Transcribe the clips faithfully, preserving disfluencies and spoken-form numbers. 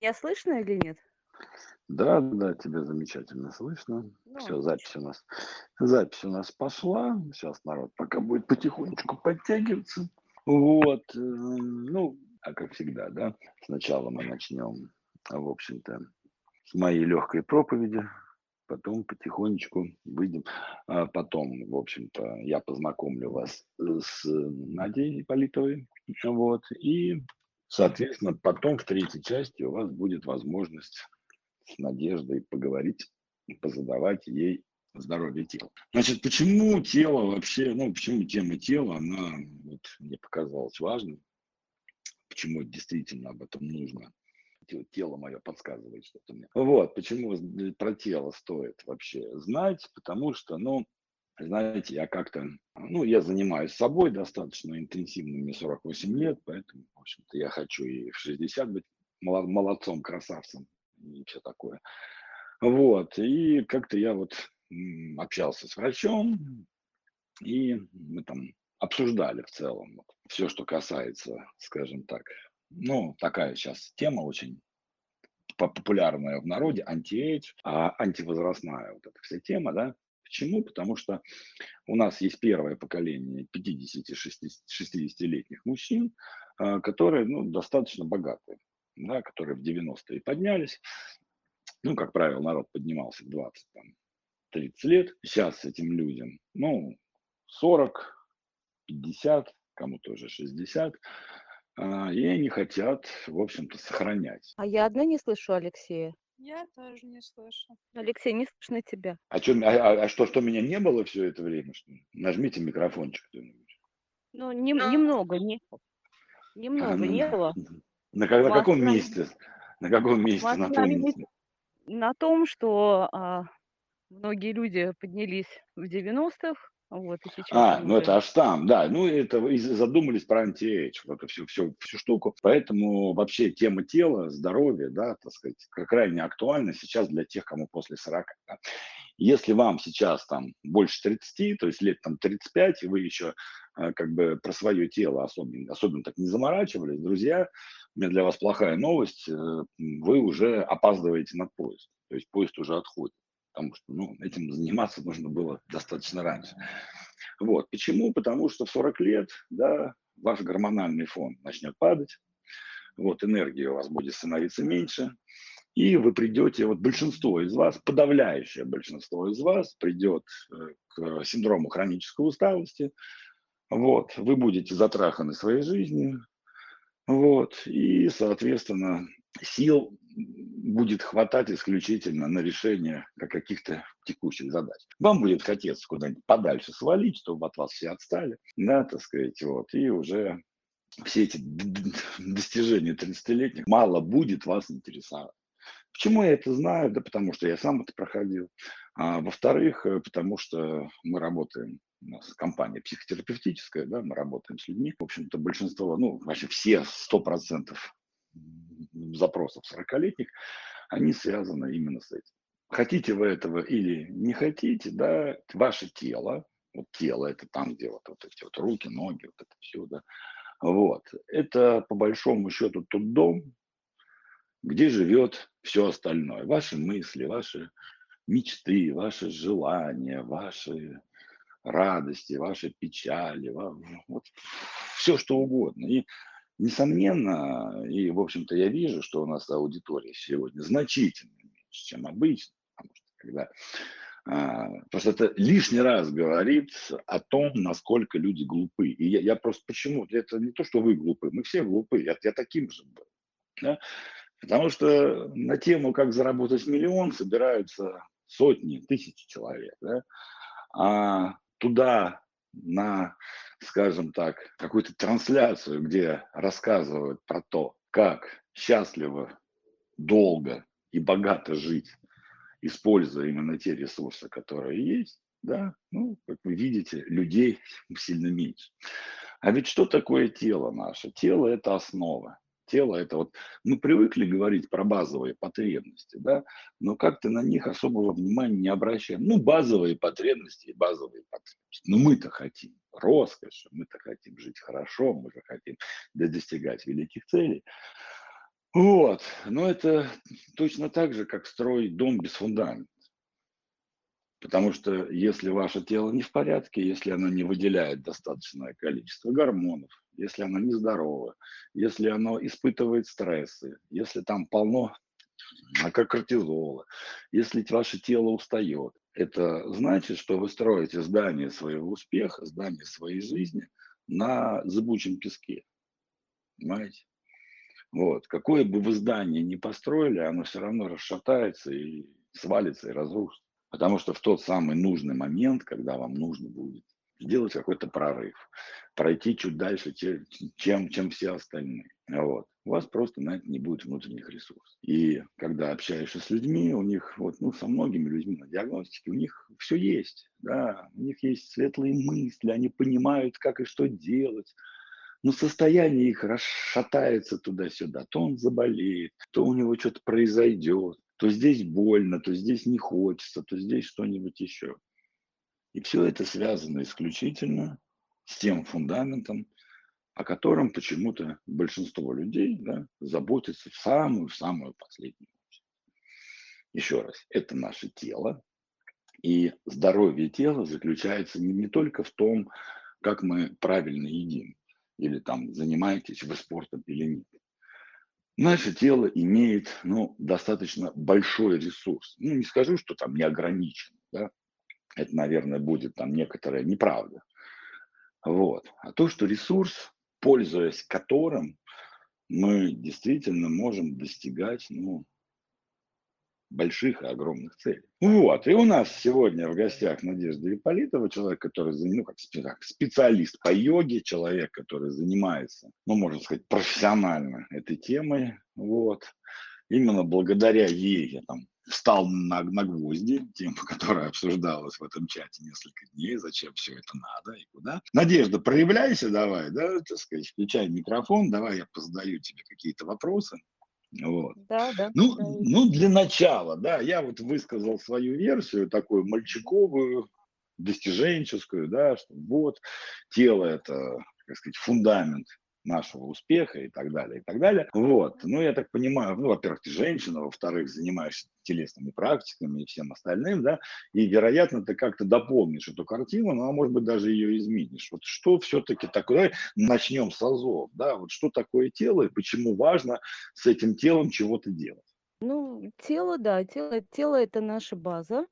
Меня слышно или нет? Да, да, тебя замечательно слышно. Ну, все, запись у нас, запись у нас пошла. Сейчас народ пока будет потихонечку подтягиваться. Вот, ну, а как всегда, да, сначала мы начнем, в общем-то, с моей легкой проповеди, потом потихонечку выйдем. А потом, в общем-то, я познакомлю вас с Надей Ипполитовой, вот, и, соответственно, потом в третьей части у вас будет возможность с Надеждой поговорить, позадавать ей здоровье тела. Значит, почему тело вообще, ну, почему тема тела, она вот, мне показалась важной, почему действительно об этом нужно. Тело мое подсказывает что-то мне. Вот, почему про тело стоит вообще знать, потому что, ну, знаете, я как-то, ну, я занимаюсь собой достаточно интенсивно, мне сорок восемь лет, поэтому, в общем-то, я хочу и в шестьдесят быть молодцом, красавцем, и все такое. Вот, и как-то я вот общался с врачом, и мы там обсуждали в целом вот все, что касается, скажем так, ну, такая сейчас тема очень популярная в народе, анти-эйдж, а антивозрастная вот эта вся тема, да. Почему? Потому что у нас есть первое поколение пятидесяти-шестидесятилетних мужчин, которые, ну, достаточно богатые, да, которые в девяностые поднялись. Ну, как правило, народ поднимался в двадцать, тридцать лет. Сейчас этим людям, ну, сорок, пятьдесят, кому-то уже шестьдесят. И они хотят, в общем-то, сохранять. А я одна не слышу Алексея. Я тоже не слышу. Алексей, не слышно тебя. А что, а, а что, что меня не было все это время? Что? Нажмите микрофончик кто-нибудь. Ну, не, немного, не, немного а, ну, не было. На, как, на каком на... месте? На каком месте? На, том, месте? на том, что а, многие люди поднялись в девяностых. Вот, и а, ну это аж там, да, ну это задумались про анти-эйдж, вот всю, всю, всю штуку, поэтому вообще тема тела, здоровья, да, так сказать, крайне актуальна сейчас для тех, кому после сорока. Да. Если вам сейчас там больше тридцати, то есть лет там тридцать пять, и вы еще как бы про свое тело особенно, особенно так не заморачивались, друзья, у меня для вас плохая новость, вы уже опаздываете на поезд, то есть поезд уже отходит. Потому что, ну, этим заниматься нужно было достаточно раньше. Вот. Почему? Потому что в сорок лет, да, ваш гормональный фон начнет падать, вот, энергия у вас будет становиться меньше, и вы придете, вот большинство из вас, подавляющее большинство из вас придет к синдрому хронической усталости, вот, вы будете затраханы своей жизнью, вот, и, соответственно, сил будет хватать исключительно на решение каких-то текущих задач. Вам будет хотеться куда-нибудь подальше свалить, чтобы от вас все отстали, да, так сказать, вот, и уже все эти достижения тридцатилетних мало будет вас интересовать. Почему я это знаю? Да потому что я сам это проходил. А, во-вторых, потому что мы работаем, у нас компания психотерапевтическая, да, мы работаем с людьми. В общем-то, большинство, ну, вообще все сто процентов запросов сорокалетних, они связаны именно с этим. Хотите вы этого или не хотите, да, ваше тело, вот тело, это там, где вот, вот эти вот руки, ноги, вот это все, да, вот, это по большому счету тот дом, где живет все остальное, ваши мысли, ваши мечты, ваши желания, ваши радости, ваши печали, вот, все что угодно. И несомненно, и, в общем-то, я вижу, что у нас аудитория сегодня значительно меньше, чем обычно, потому что, когда, а, потому что это лишний раз говорит о том, насколько люди глупы. И я, я просто почему, это не то, что вы глупы, мы все глупы, я, я таким же был. Да? Потому что на тему, как заработать миллион, собираются сотни, тысячи человек. Да? А туда... на, скажем так, какую-то трансляцию, где рассказывают про то, как счастливо, долго и богато жить, используя именно те ресурсы, которые есть, да, ну, как вы видите, людей сильно меньше. А ведь что такое тело наше? Тело – это основа. Тело – это вот, мы привыкли говорить про базовые потребности, да, но как-то на них особого внимания не обращаем. Ну, базовые потребности и базовые потребности. Но мы-то хотим роскоши, мы-то хотим жить хорошо, мы же хотим достигать великих целей. Вот. Но это точно так же, как строить дом без фундамента. Потому что если ваше тело не в порядке, если оно не выделяет достаточное количество гормонов, если оно нездорово, если оно испытывает стрессы, если там полно кортизола, если ваше тело устает, это значит, что вы строите здание своего успеха, здание своей жизни на зыбучем песке. Понимаете? Вот. Какое бы вы здание ни построили, оно все равно расшатается и свалится и разрушится. Потому что в тот самый нужный момент, когда вам нужно будет сделать какой-то прорыв, пройти чуть дальше, чем, чем все остальные. Вот. У вас просто на это не будет внутренних ресурсов. И когда общаешься с людьми, у них, вот, ну, со многими людьми на диагностике, у них все есть. Да? У них есть светлые мысли, они понимают, как и что делать. Но состояние их расшатается туда-сюда. То он заболеет, то у него что-то произойдет, то здесь больно, то здесь не хочется, то здесь что-нибудь еще. И все это связано исключительно с тем фундаментом, о котором почему-то большинство людей, да, заботится в самую-самую последнюю очередь. Еще раз, это наше тело. И здоровье тела заключается не, не только в том, как мы правильно едим, или там занимаетесь вы спортом или нет. Наше тело имеет, ну, достаточно большой ресурс. Ну, не скажу, что там неограничен, да? Это, наверное, будет там некоторая неправда. Вот. А то, что ресурс, пользуясь которым, мы действительно можем достигать, ну, больших и огромных целей. Вот. И у нас сегодня в гостях Надежда Ипполитова, человек, который, ну, как специалист по йоге, человек, который занимается, ну, можно сказать, профессионально этой темой. Вот. Именно благодаря ей я там встал на, на гвозди, тема, которая обсуждалась в этом чате несколько дней, зачем все это надо и куда. Надежда, проявляйся давай, да, так сказать, включай микрофон, давай я позадаю тебе какие-то вопросы. Вот. Да, да, ну, да. Ну, для начала, да, я вот высказал свою версию, такую мальчиковую, достиженческую, да, что вот тело – это, как сказать, фундамент нашего успеха и так далее, и так далее. Вот, ну, я так понимаю, ну, во-первых, ты женщина, во-вторых, занимаешься телесными практиками и всем остальным, да, и, вероятно, ты как-то дополнишь эту картину, ну, а может быть, даже ее изменишь. Вот что все-таки такое, начнем с азов, да, вот что такое тело и почему важно с этим телом чего-то делать? Ну, тело, да, тело, тело – это наша база.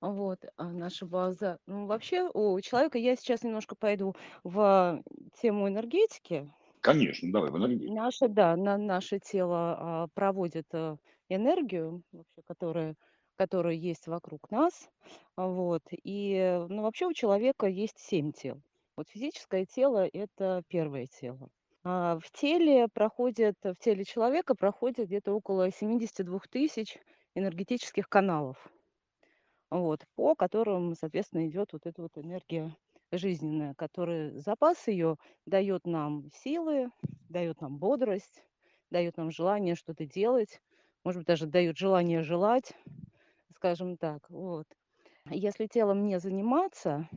Вот, наша база. Ну, вообще, у человека, я сейчас немножко пойду в тему энергетики. Конечно, давай в энергетику. Наше, да, на, наше тело а, проводит а, энергию, вообще, которая, которая есть вокруг нас. Вот, и, ну, вообще у человека есть семь тел. Вот физическое тело – это первое тело. А в теле проходит, в теле человека проходит где-то около семидесяти двух тысяч энергетических каналов. Вот, по которым, соответственно, идет вот эта вот энергия жизненная, которая, запас ее дает нам силы, дает нам бодрость, дает нам желание что-то делать, может быть, даже дает желание желать, скажем так. Вот. Если телом не заниматься,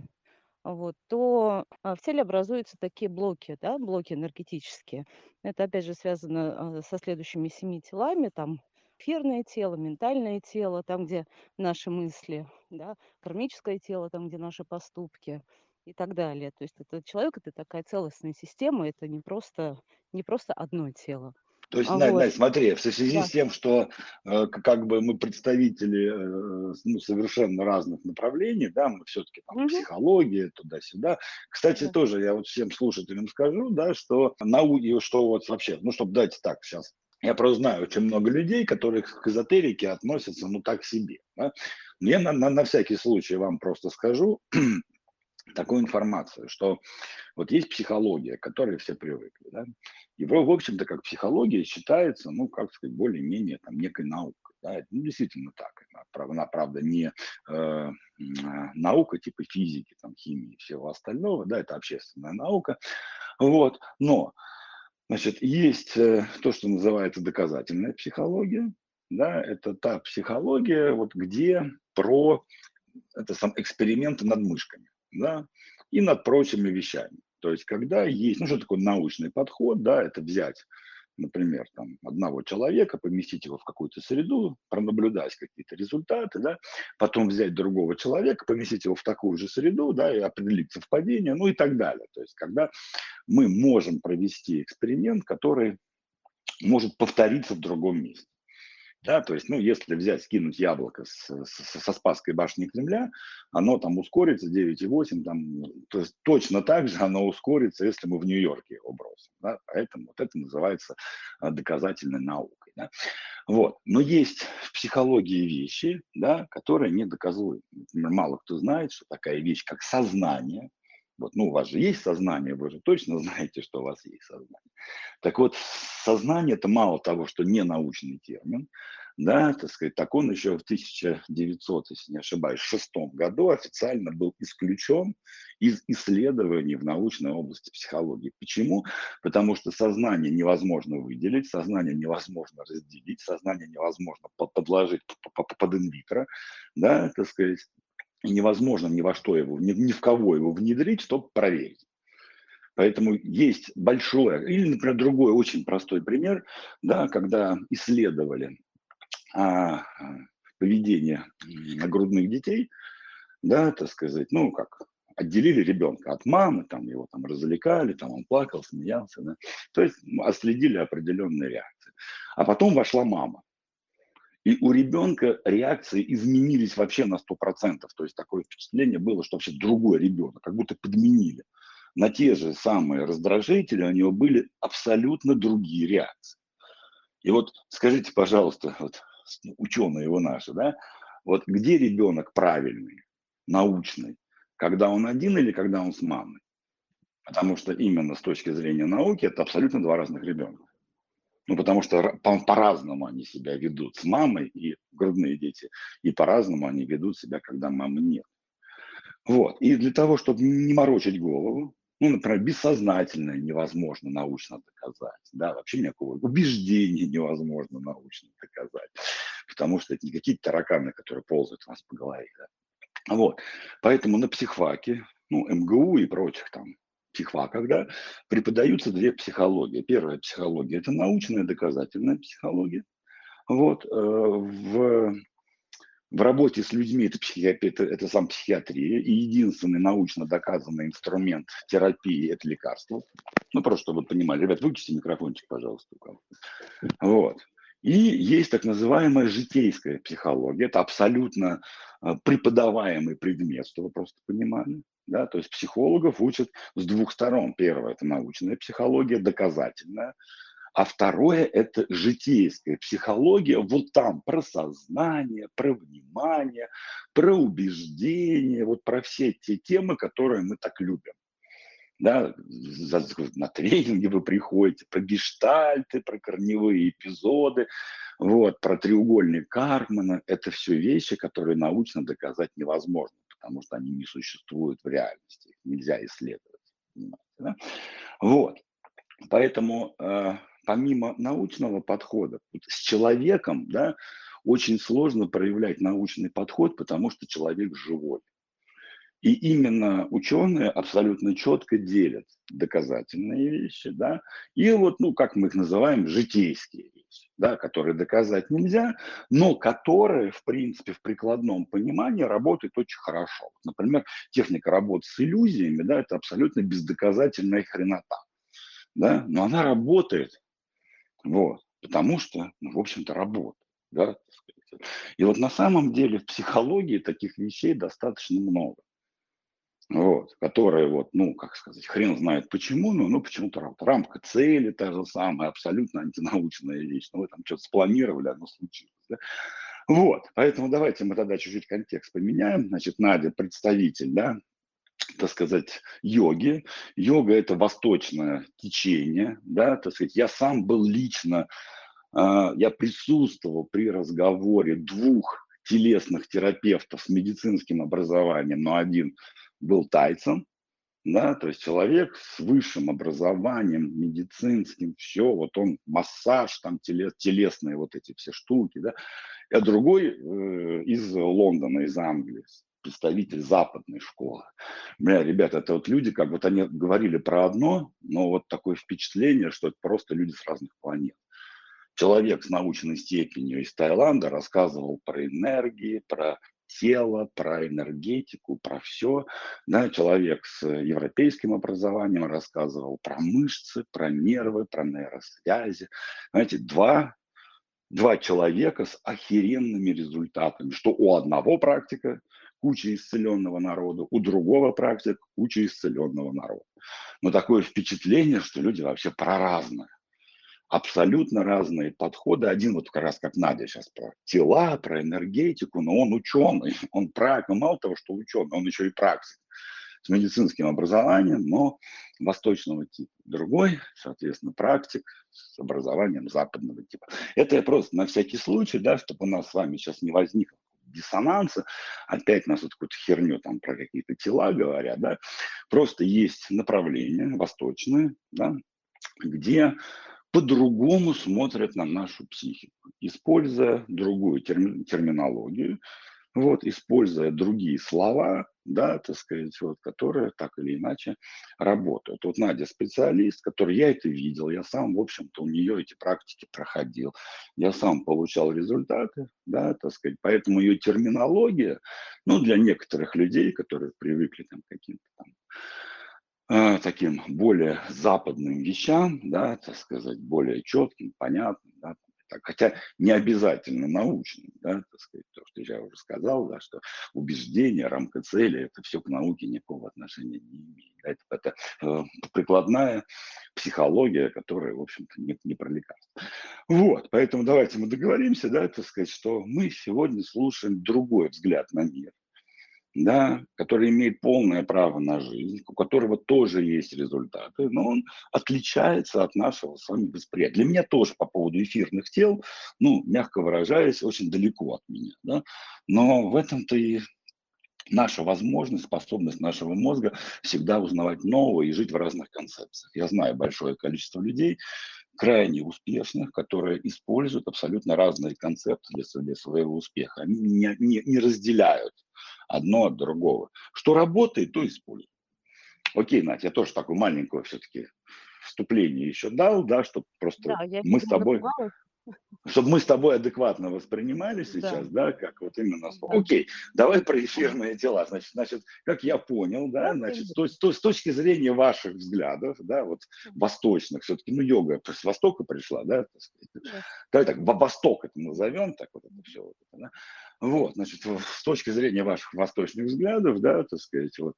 вот, то в теле образуются такие блоки, да, блоки энергетические. Это, опять же, связано со следующими семи телами, там, эфирное тело, ментальное тело, там, где наши мысли, да, кармическое тело, там, где наши поступки и так далее. То есть это человек, это такая целостная система, это не просто, не просто одно тело. То есть, а Надь, вот. Надь, смотри, в связи да. с тем, что э, как бы мы представители э, ну, совершенно разных направлений, да, мы все-таки там угу. психология, туда-сюда. Кстати, да. тоже я вот всем слушателям скажу, да, что науки, что вот вообще, ну, чтобы дать так сейчас. Я просто знаю очень много людей, которые к эзотерике относятся, ну, так себе. Да? Но я на, на, на всякий случай вам просто скажу такую информацию, что вот есть психология, к которой все привыкли. Да? И, в общем-то, как психология считается, ну, как сказать, более-менее там некой наукой. Да? Ну, действительно так. Она, правда, не э, наука типа физики, там, химии и всего остального. Да? Это общественная наука. Вот. Но... Значит, есть то, что называется доказательная психология, да, это та психология, вот где про это сам эксперименты над мышками, да, и над прочими вещами. То есть, когда есть, ну, что такое научный подход, да, это взять например, там, одного человека, поместить его в какую-то среду, пронаблюдать какие-то результаты, да, потом взять другого человека, поместить его в такую же среду, да, и определить совпадение, ну и так далее. То есть когда мы можем провести эксперимент, который может повториться в другом месте. Да, то есть, ну, если взять, скинуть яблоко с, с, со Спасской башни Кремля, оно там ускорится девять и восемь, там, то есть точно так же оно ускорится, если мы в Нью-Йорке его бросим. Да? Поэтому вот это называется доказательной наукой. Да? Вот. Но есть в психологии вещи, да, которые не доказуемы. Например, мало кто знает, что такая вещь, как сознание. Вот, ну, у вас же есть сознание, вы же точно знаете, что у вас есть сознание. Так вот, сознание – это мало того, что не научный термин, да, так сказать, так он еще в тысяча девятьсот, если не ошибаюсь, в шестом году официально был исключен из исследований в научной области психологии. Почему? Потому что сознание невозможно выделить, сознание невозможно разделить, сознание невозможно подложить под инвитро, да, так сказать. И невозможно ни во что его, ни, ни в кого его внедрить, чтобы проверить. Поэтому есть большое, или, например, другой очень простой пример, да, когда исследовали а, поведение грудных детей, да, так сказать, ну как, отделили ребенка от мамы, там его там развлекали, там он плакал, смеялся, да, то есть отследили определенные реакции. А потом вошла мама. И у ребенка реакции изменились вообще на сто процентов. То есть такое впечатление было, что вообще другой ребенок, как будто подменили. На те же самые раздражители у него были абсолютно другие реакции. И вот скажите, пожалуйста, вот, ученые его наши, да, вот где ребенок правильный, научный, когда он один или когда он с мамой? Потому что именно с точки зрения науки это абсолютно два разных ребенка. Ну, потому что по-разному по они себя ведут с мамой и грудные дети, и по-разному они ведут себя, когда мамы нет. Вот. И для того, чтобы не морочить голову, ну, например, бессознательное невозможно научно доказать, да, вообще никакого убеждения невозможно научно доказать, потому что это не какие-то тараканы, которые ползают у нас по голове, да. Вот. Поэтому на психфаке, ну, эм гэ у и прочих там, когда преподаются две психологии. Первая психология – это научная доказательная психология. Вот, в, в работе с людьми это, психи, это, это сам психиатрия. И единственный научно доказанный инструмент терапии – это лекарство. Ну, просто чтобы вы понимали. Ребят, выключите микрофончик, пожалуйста. Вот. И есть так называемая житейская психология. Это абсолютно преподаваемый предмет, чтобы вы просто понимали. Да, то есть психологов учат с двух сторон. Первое – это научная психология, доказательная. А второе – это житейская психология. Вот там про сознание, про внимание, про убеждение, вот про все те темы, которые мы так любим. Да, на тренинги вы приходите, про гештальты, про корневые эпизоды, вот, про треугольник Карпмана. Это все вещи, которые научно доказать невозможно, потому что они не существуют в реальности, их нельзя исследовать. Да? Вот. Поэтому э, помимо научного подхода вот с человеком, да, очень сложно проявлять научный подход, потому что человек живой. И именно ученые абсолютно четко делят доказательные вещи, да, и вот, ну, как мы их называем, житейские вещи, да, которые доказать нельзя, но которые, в принципе, в прикладном понимании работают очень хорошо. Например, техника работы с иллюзиями, да, это абсолютно бездоказательная хренота, да, но она работает, вот, потому что, ну, в общем-то, работает, да. И вот на самом деле в психологии таких вещей достаточно много. Вот, которые, вот, ну, как сказать, хрен знает почему, но ну, почему-то рамка цели та же самая, абсолютно антинаучная вещь. Ну, вы там что-то спланировали, оно случилось. Да? Вот, поэтому давайте мы тогда чуть-чуть контекст поменяем. Значит, Надя представитель, да, так сказать, йоги. Йога – это восточное течение, да, так сказать, я сам был лично, э, я присутствовал при разговоре двух телесных терапевтов с медицинским образованием, но один был тайцем, да, то есть человек с высшим образованием, медицинским, все, вот он массаж, там телес, телесные вот эти все штуки, да, а другой э, из Лондона, из Англии, представитель западной школы. Бля, ребята, это вот люди, как вот они говорили про одно, но вот такое впечатление, что это просто люди с разных планет. Человек с научной степенью из Таиланда рассказывал про энергии, про тело, про энергетику, про все. Да, человек с европейским образованием рассказывал про мышцы, про нервы, про нейросвязи. Знаете, два, два человека с охеренными результатами, что у одного практика куча исцеленного народа, у другого практика куча исцеленного народа. Но такое впечатление, что люди вообще про разное. Абсолютно разные подходы. Один вот как раз как Надя сейчас про тела, про энергетику, но он ученый, он практик, мало того, что ученый, он еще и практик с медицинским образованием, но восточного типа. Другой, соответственно, практик с образованием западного типа. Это я просто на всякий случай, да, чтобы у нас с вами сейчас не возникло диссонанса, опять нас вот какую-то херню там про какие-то тела говорят, да, просто есть направление восточное, да, где по-другому смотрят на нашу психику, используя другую терми- терминологию, вот, используя другие слова, да, так сказать, вот, которые так или иначе работают. Вот Надя специалист, который я это видел, я сам, в общем-то, у нее эти практики проходил, я сам получал результаты, да, так сказать, поэтому ее терминология, ну, для некоторых людей, которые привыкли там, к каким-то там таким более западным вещам, да, так сказать, более четким, понятным, да, так, хотя не обязательно научным, да, так сказать, то, что я уже сказал, да, что убеждения, рамка цели, это все к науке никакого отношения не имеет. Это, это э, прикладная психология, которая, в общем-то, не, не про лекарства. Вот, поэтому давайте мы договоримся, да, так сказать, что мы сегодня слушаем другой взгляд на мир. Да, который имеет полное право на жизнь, у которого тоже есть результаты, но он отличается от нашего с вами восприятия. Для меня тоже по поводу эфирных тел, ну, мягко выражаясь, очень далеко от меня. Да? Но в этом-то и наша возможность, способность нашего мозга всегда узнавать новое и жить в разных концепциях. Я знаю большое количество людей, крайне успешных, которые используют абсолютно разные концепты для, для своего успеха. Они не, не, не разделяют одно от другого. Что работает, то используют. Окей, Надя, я тоже такое маленькое все-таки вступление еще дал, да, чтобы просто да, мы с тобой... Напугалась. Чтобы мы с тобой адекватно воспринимали сейчас, да, да как вот именно... Да. Окей, давай про эфирные тела. Значит, значит как я понял, да, значит, то, то, с точки зрения ваших взглядов, да, вот восточных, все-таки, ну, йога с Востока пришла, да, так сказать. Давай так, Восток это назовем, так вот это все. Вот, это, да. Вот, значит, с точки зрения ваших восточных взглядов, да, так сказать, вот,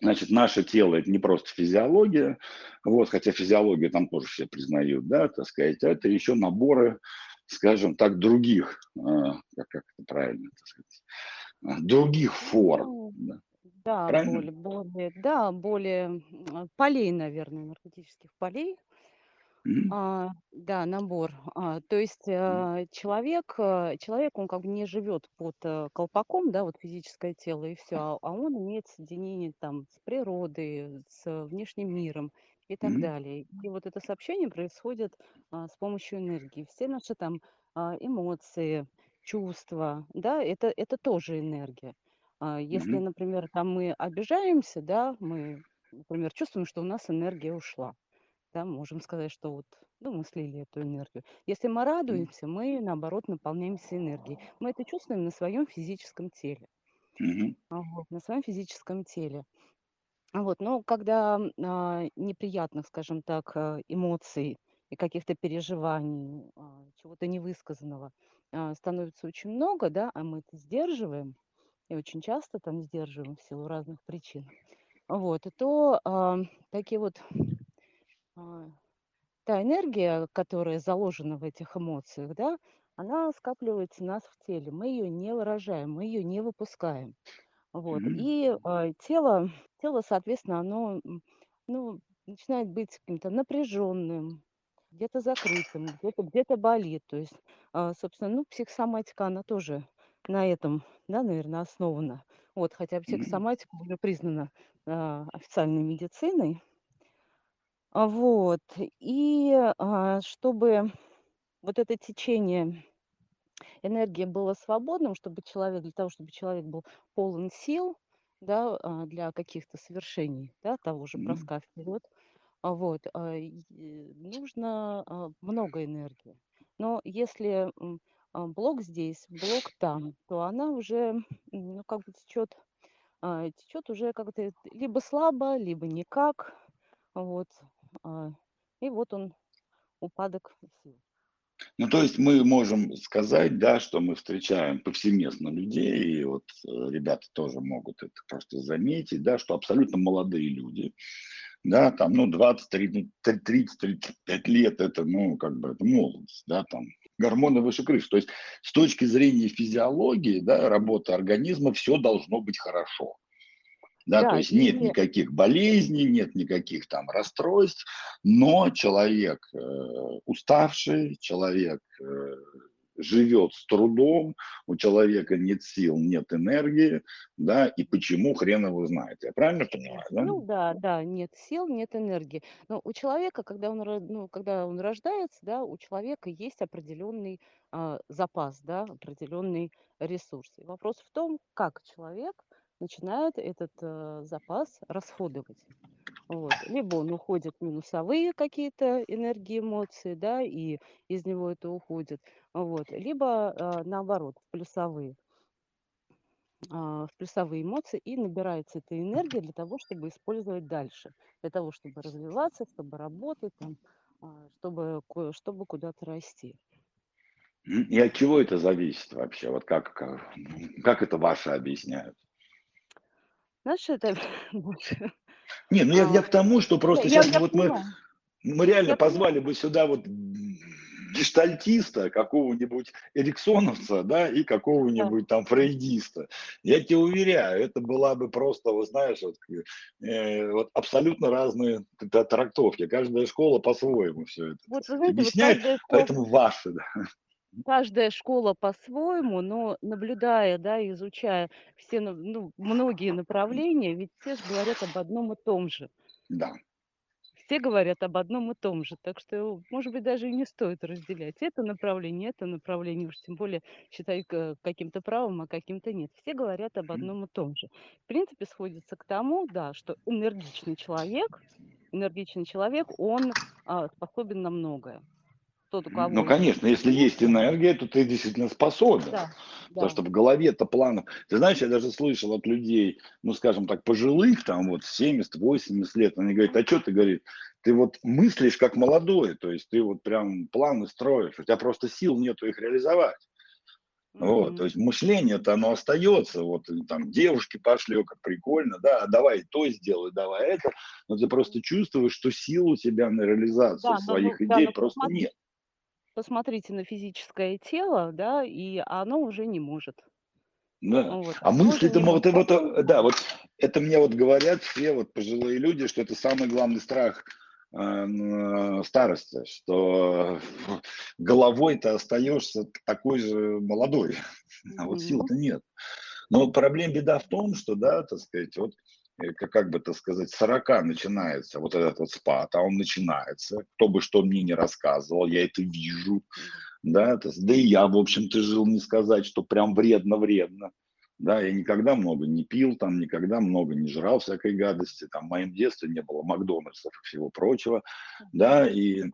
значит, наше тело – это не просто физиология, вот, хотя физиологию там тоже все признают, да, так сказать, а это еще наборы, скажем так, других, как, как это правильно, так сказать, других форм. Да, да, правильно? Более, более, да, более полей, наверное, энергетических полей, mm-hmm. а, да, набор. А, то есть mm-hmm. человек, человек, он как бы не живет под колпаком, да, вот физическое тело и все, а он имеет соединение там с природой, с внешним миром и так mm-hmm. далее. И вот это сообщение происходит а, с помощью энергии. Все наши там а, эмоции, чувства, да, это, это тоже энергия. А, если, mm-hmm. например, там мы обижаемся, да, мы, например, чувствуем, что у нас энергия ушла. Да, можем сказать, что вот, ну, мы слили эту энергию. Если мы радуемся, мы, наоборот, наполняемся энергией. Мы это чувствуем на своем физическом теле. Mm-hmm. Вот, на своем физическом теле. Вот, но когда а, неприятных, скажем так, эмоций и каких-то переживаний, а, чего-то невысказанного а, становится очень много, да, а мы это сдерживаем, и очень часто там сдерживаем в силу разных причин, вот, и то а, такие вот... та энергия, которая заложена в этих эмоциях, да, она скапливается у нас в теле. Мы ее не выражаем, мы ее не выпускаем. Вот. Mm-hmm. И э, тело, тело, соответственно, оно ну, начинает быть каким-то напряженным, где-то закрытым, где-то, где-то болит. То есть, э, собственно, ну, психосоматика, она тоже на этом, да, наверное, основана. Вот, хотя психосоматика mm-hmm. уже признана э, официальной медициной. Вот, и чтобы вот это течение энергия была свободным, чтобы человек, для того, чтобы человек был полон сил, да, для каких-то совершений, да, того же броска вперед, вот, нужно много энергии. Но если блок здесь, блок там, то она уже, ну, как бы течет, течет уже как-то либо слабо, либо никак, вот, и вот он, упадок сил. Ну, то есть мы можем сказать, да, что мы встречаем повсеместно людей, и вот ребята тоже могут это просто заметить, да, что абсолютно молодые люди, да, там, ну, двадцать, тридцать, тридцать пять лет, это, ну, как бы, это молодость, да, там, гормоны выше крыши. То есть с точки зрения физиологии, да, работы организма, все должно быть хорошо. Да, да, то есть нет, нет никаких болезней, нет никаких там расстройств, но человек э, уставший, человек э, живет с трудом, у человека нет сил, нет энергии, да, и почему, хрен его знает. Я правильно понимаю? Да? Ну да, да, нет сил, нет энергии. Но у человека, когда он, ну, когда он рождается, да, у человека есть определенный э, запас, да, определенный ресурс. И вопрос в том, как человек начинает этот э, запас расходовать. Вот. Либо он уходит в минусовые какие-то энергии, эмоции, да, и из него это уходит. Вот. Либо э, наоборот, в плюсовые, э, в плюсовые эмоции, и набирается эта энергия для того, чтобы использовать дальше, для того, чтобы развиваться, чтобы работать, там, э, чтобы, чтобы куда-то расти. И от чего это зависит вообще? Вот как, как, как это ваши объясняют? Знаешь, это больше... Не, ну я, я к тому, что просто я, сейчас я вот мы, мы реально я позвали понимаю. бы сюда вот гештальтиста, какого-нибудь эриксоновца, да, и какого-нибудь да. там фрейдиста. Я тебе уверяю, это была бы просто, вы знаешь, вот, э, вот абсолютно разные да, трактовки. Каждая школа по-своему все это вот, знаете, объясняет, вот школа... поэтому ваши, да. Каждая школа по-своему, но наблюдая, да, изучая все, ну, многие направления, ведь все же говорят об одном и том же. Да. Все говорят об одном и том же, так что, может быть, даже и не стоит разделять это направление, это направление, уж тем более считают каким-то правым, а каким-то нет. Все говорят об одном и том же. В принципе, сходится к тому, да, что энергичный человек, энергичный человек, он а, способен на многое. Тот, ну, конечно, если есть энергия, то ты действительно способен. Да, потому да. что в голове-то планов... Ты знаешь, я даже слышал от людей, ну, скажем так, пожилых, там, вот, семьдесят-восемьдесят лет, они говорят, а что ты, говорит, ты вот мыслишь как молодой, то есть ты вот прям планы строишь, у тебя просто сил нету их реализовать. Mm-hmm. Вот, то есть мышление-то, оно остается, вот, там, девушки пошли, как прикольно, да, давай то сделай, давай это, но ты просто чувствуешь, что сил у тебя на реализацию да, своих но, идей да, просто посмотри. нет. Посмотрите на физическое тело, да, и оно уже не может. Да. Вот. А мысли-то могут... Вот, да, вот это мне вот говорят все вот пожилые люди, что это самый главный страх э, старости, что головой-то остаешься такой же молодой, а вот сил-то нет. Но проблема, беда в том, что, да, так сказать, вот как бы, так сказать, сорока начинается вот этот вот спад, а он начинается, кто бы что мне не рассказывал, я это вижу, да, это, да и я, в общем-то, жил, не сказать, что прям вредно-вредно, да, я никогда много не пил, там, никогда много не жрал всякой гадости, там, в моем детстве не было Макдональдсов и всего прочего, да, и,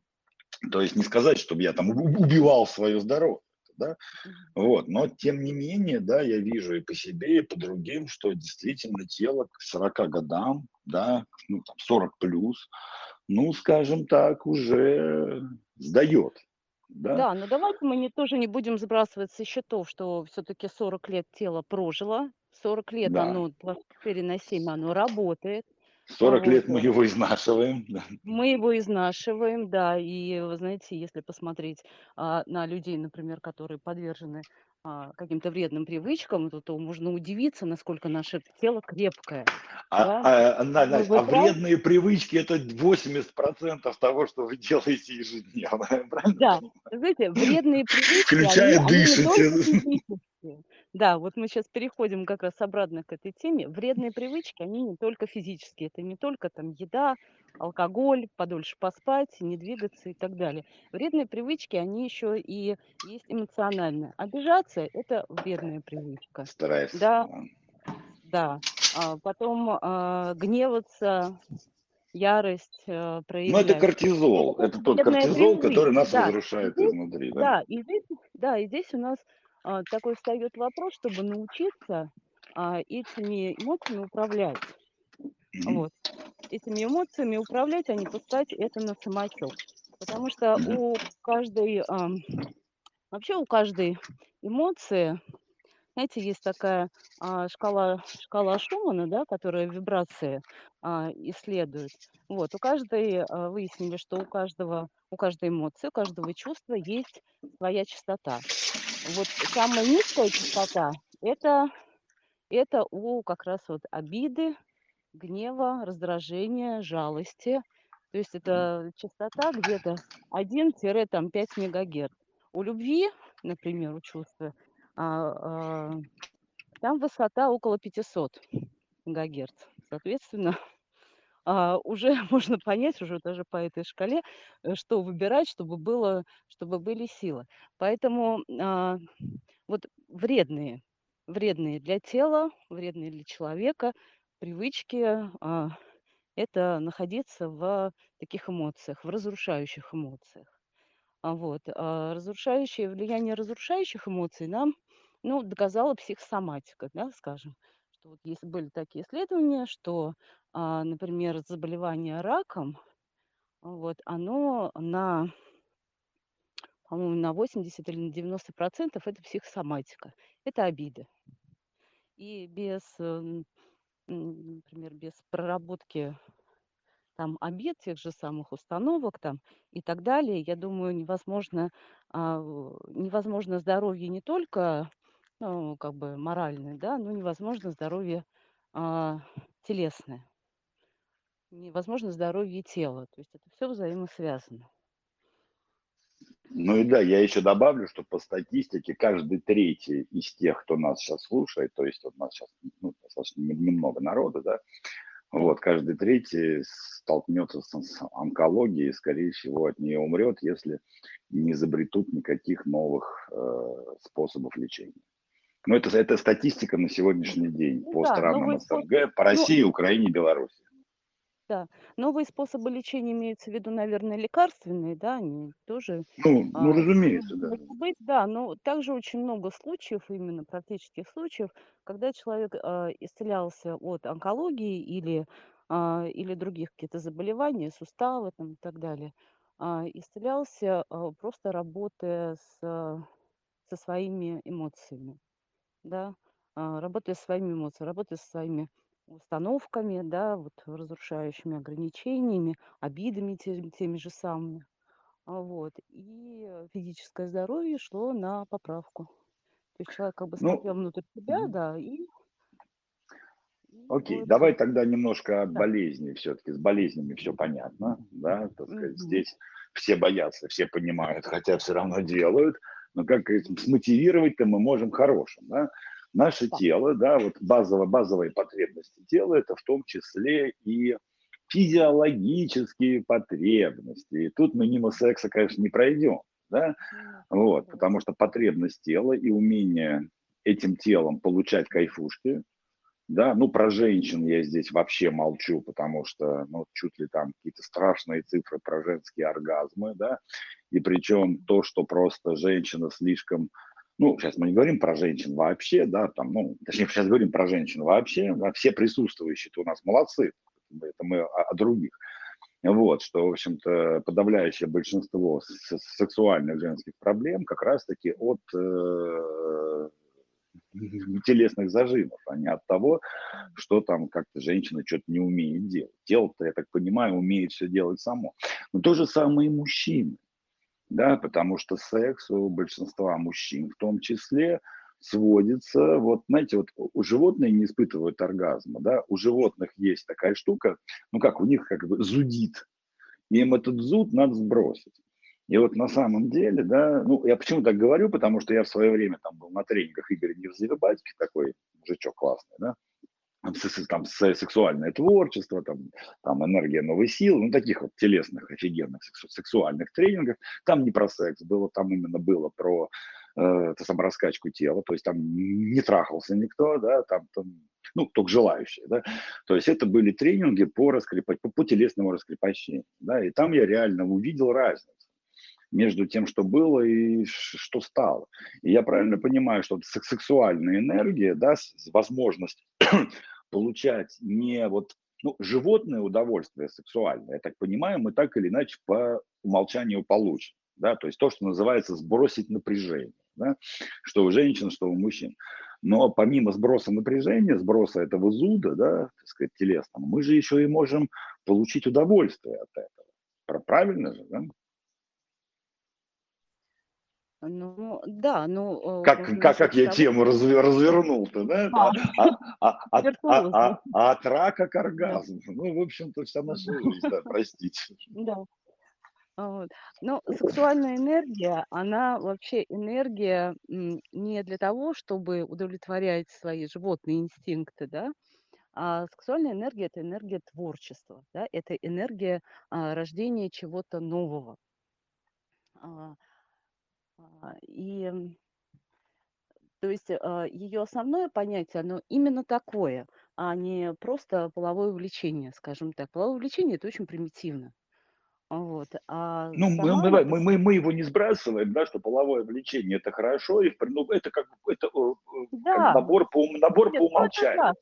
то есть, не сказать, чтобы я там убивал свое здоровье. Да? Вот. Но тем не менее, да, я вижу и по себе, и по другим, что действительно тело к сорока годам, да, ну, там сорок плюс, ну, скажем так, уже сдает. Да? Да, но давайте мы не, тоже не будем сбрасывать со счетов, что все-таки сорок лет тело прожило, сорок лет да. оно двадцать четыре на семь оно работает. сорок лет мы его изнашиваем. Да. Мы его изнашиваем, да. И, вы знаете, если посмотреть а, на людей, например, которые подвержены а, каким-то вредным привычкам, то, то можно удивиться, насколько наше тело крепкое. А, да? а, а, Надь, а вредные привычки – это восемьдесят процентов того, что вы делаете ежедневно. Да, знаете, вредные привычки… Включая они, дышите. Они Да, вот мы сейчас переходим как раз обратно к этой теме. Вредные привычки, они не только физические, это не только там еда, алкоголь, подольше поспать, не двигаться и так далее. Вредные привычки, они еще и есть эмоциональные. Обижаться – это вредная привычка. Стараюсь. Да, да. А потом а, гневаться, ярость а, проявлять. Ну, это кортизол. Это, это тот кортизол, привычка, который нас да. разрушает изнутри. Да, да, и здесь, да, и здесь у нас а, такой встает вопрос, чтобы научиться а, этими эмоциями управлять. Mm-hmm. Вот. Этими эмоциями управлять, а не пускать это на самотек. Потому что mm-hmm. у каждой, а, вообще у каждой эмоции, знаете, есть такая а, шкала, шкала Шумана, да, которая вибрации а, исследует. Вот, у каждой, а, выяснили, что у каждого, у каждой эмоции, у каждого чувства есть своя частота. Вот самая низкая частота это, это у как раз вот обиды, гнева, раздражения, жалости. То есть это частота где-то один-пять мегагерц. У любви, например, у чувства, а, а, там высота около пятьсот мегагерц. Соответственно, а, уже можно понять, уже даже по этой шкале, что выбирать, чтобы было, чтобы были силы. Поэтому а, вот вредные, вредные для тела, вредные для человека привычки а, – это находиться в таких эмоциях, в разрушающих эмоциях. А вот, а разрушающее, влияние разрушающих эмоций нам ну, доказала психосоматика, да, скажем. Что вот есть, были такие исследования, что, а, например, заболевание раком, вот, оно на, по-моему, на восемьдесят или на девяносто процентов – это психосоматика, это обида. И без… например, без проработки там обид, тех же самых установок там и так далее, я думаю, невозможно, а, невозможно здоровье не только, ну, как бы моральное, да, но невозможно здоровье а, телесное, невозможно здоровье тела, то есть это все взаимосвязано. Ну и да, я еще добавлю, что по статистике каждый третий из тех, кто нас сейчас слушает, то есть вот у нас сейчас ну, достаточно немного народа, да, вот, каждый третий столкнется с онкологией, скорее всего, от нее умрет, если не изобретут никаких новых э, способов лечения. Ну это, это статистика на сегодняшний день ну, по да, странам СНГ, способ... по России, ну... Украине, Беларуси. Да, новые способы лечения имеются в виду, наверное, лекарственные, да, они тоже... Ну, ну а, разумеется, да. Быть, да, но также очень много случаев, именно практических случаев, когда человек а, исцелялся от онкологии или, а, или других каких-то заболеваний, суставы там, и так далее, а, исцелялся а, просто работая с, со своими эмоциями, да, а, работая со своими эмоциями, работая со своими установками, да, вот разрушающими ограничениями, обидами теми, теми же самыми. Вот. И физическое здоровье шло на поправку. То есть человек как бы смотрел ну, внутрь себя, да, и... Окей, вот. Давай тогда немножко о да. болезни все-таки. С болезнями все понятно, да, так сказать, mm-hmm. здесь все боятся, все понимают, хотя все равно делают, но как смотивировать-то мы можем хорошим, да? Наше тело, да, вот базово, базовые потребности тела, это в том числе и физиологические потребности. И тут мы мимо секса, конечно, не пройдем, да, вот, потому что потребность тела и умение этим телом получать кайфушки, да, ну про женщин я здесь вообще молчу, потому что, ну, чуть ли там какие-то страшные цифры про женские оргазмы, да, и причем то, что просто женщина слишком... Ну, сейчас мы не говорим про женщин вообще, да, там, ну, точнее, сейчас говорим про женщин вообще, да, все присутствующие-то у нас молодцы, это мы о, о других. Вот, что, в общем-то, подавляющее большинство сексуальных женских проблем как раз-таки от э, телесных зажимов, а не от того, что там как-то женщина что-то не умеет делать. Тело-то, я так понимаю, умеет все делать само. Но то же самое и мужчины. Да, потому что секс у большинства мужчин в том числе сводится, вот, знаете, вот у животных не испытывают оргазма, да, у животных есть такая штука, ну как, у них как бы зудит, и им этот зуд надо сбросить. И вот на самом деле, да, ну я почему так говорю, потому что я в свое время там был на тренингах Игоря Невзебайских, такой мужичок классный, да, там, сексуальное творчество, там, там энергия новой силы, ну таких вот телесных, офигенных сексуальных тренингов. Там не про секс было, там именно было про э, сам, раскачку тела, то есть там не трахался никто, да, там, там ну, только желающие, да, то есть это были тренинги по, раскрепоч... по, по телесному раскрепощению, да, и там я реально увидел разницу между тем, что было и что стало. И я правильно понимаю, что сексуальная энергия, да, возможность получать не вот, ну, животное удовольствие сексуальное, я так понимаю, мы так или иначе по умолчанию получим, да, то есть то, что называется сбросить напряжение, да, что у женщин, что у мужчин. Но помимо сброса напряжения, сброса этого зуда, да, так сказать, телесного, мы же еще и можем получить удовольствие от этого. Правильно же, да? Ну, да, ну... Как, как, как я того... тему разве, развернул-то, да? А, а, а, а, а, а, а от рака к оргазму. Да. Ну, в общем-то, вся наша жизнь, да, простите. Да. Вот. Но сексуальная энергия, она вообще энергия не для того, чтобы удовлетворять свои животные инстинкты, да? А сексуальная энергия – это энергия творчества, да? Это энергия а, рождения чего-то нового. И, то есть, ее основное понятие, оно именно такое, а не просто половое увлечение, скажем так. Половое увлечение – это очень примитивно. Вот. А ну, сама... мы, мы, мы, мы его не сбрасываем, да, что половое влечение – это хорошо, и, ну, это как, это, да. как набор по, набор Нет, по умолчанию.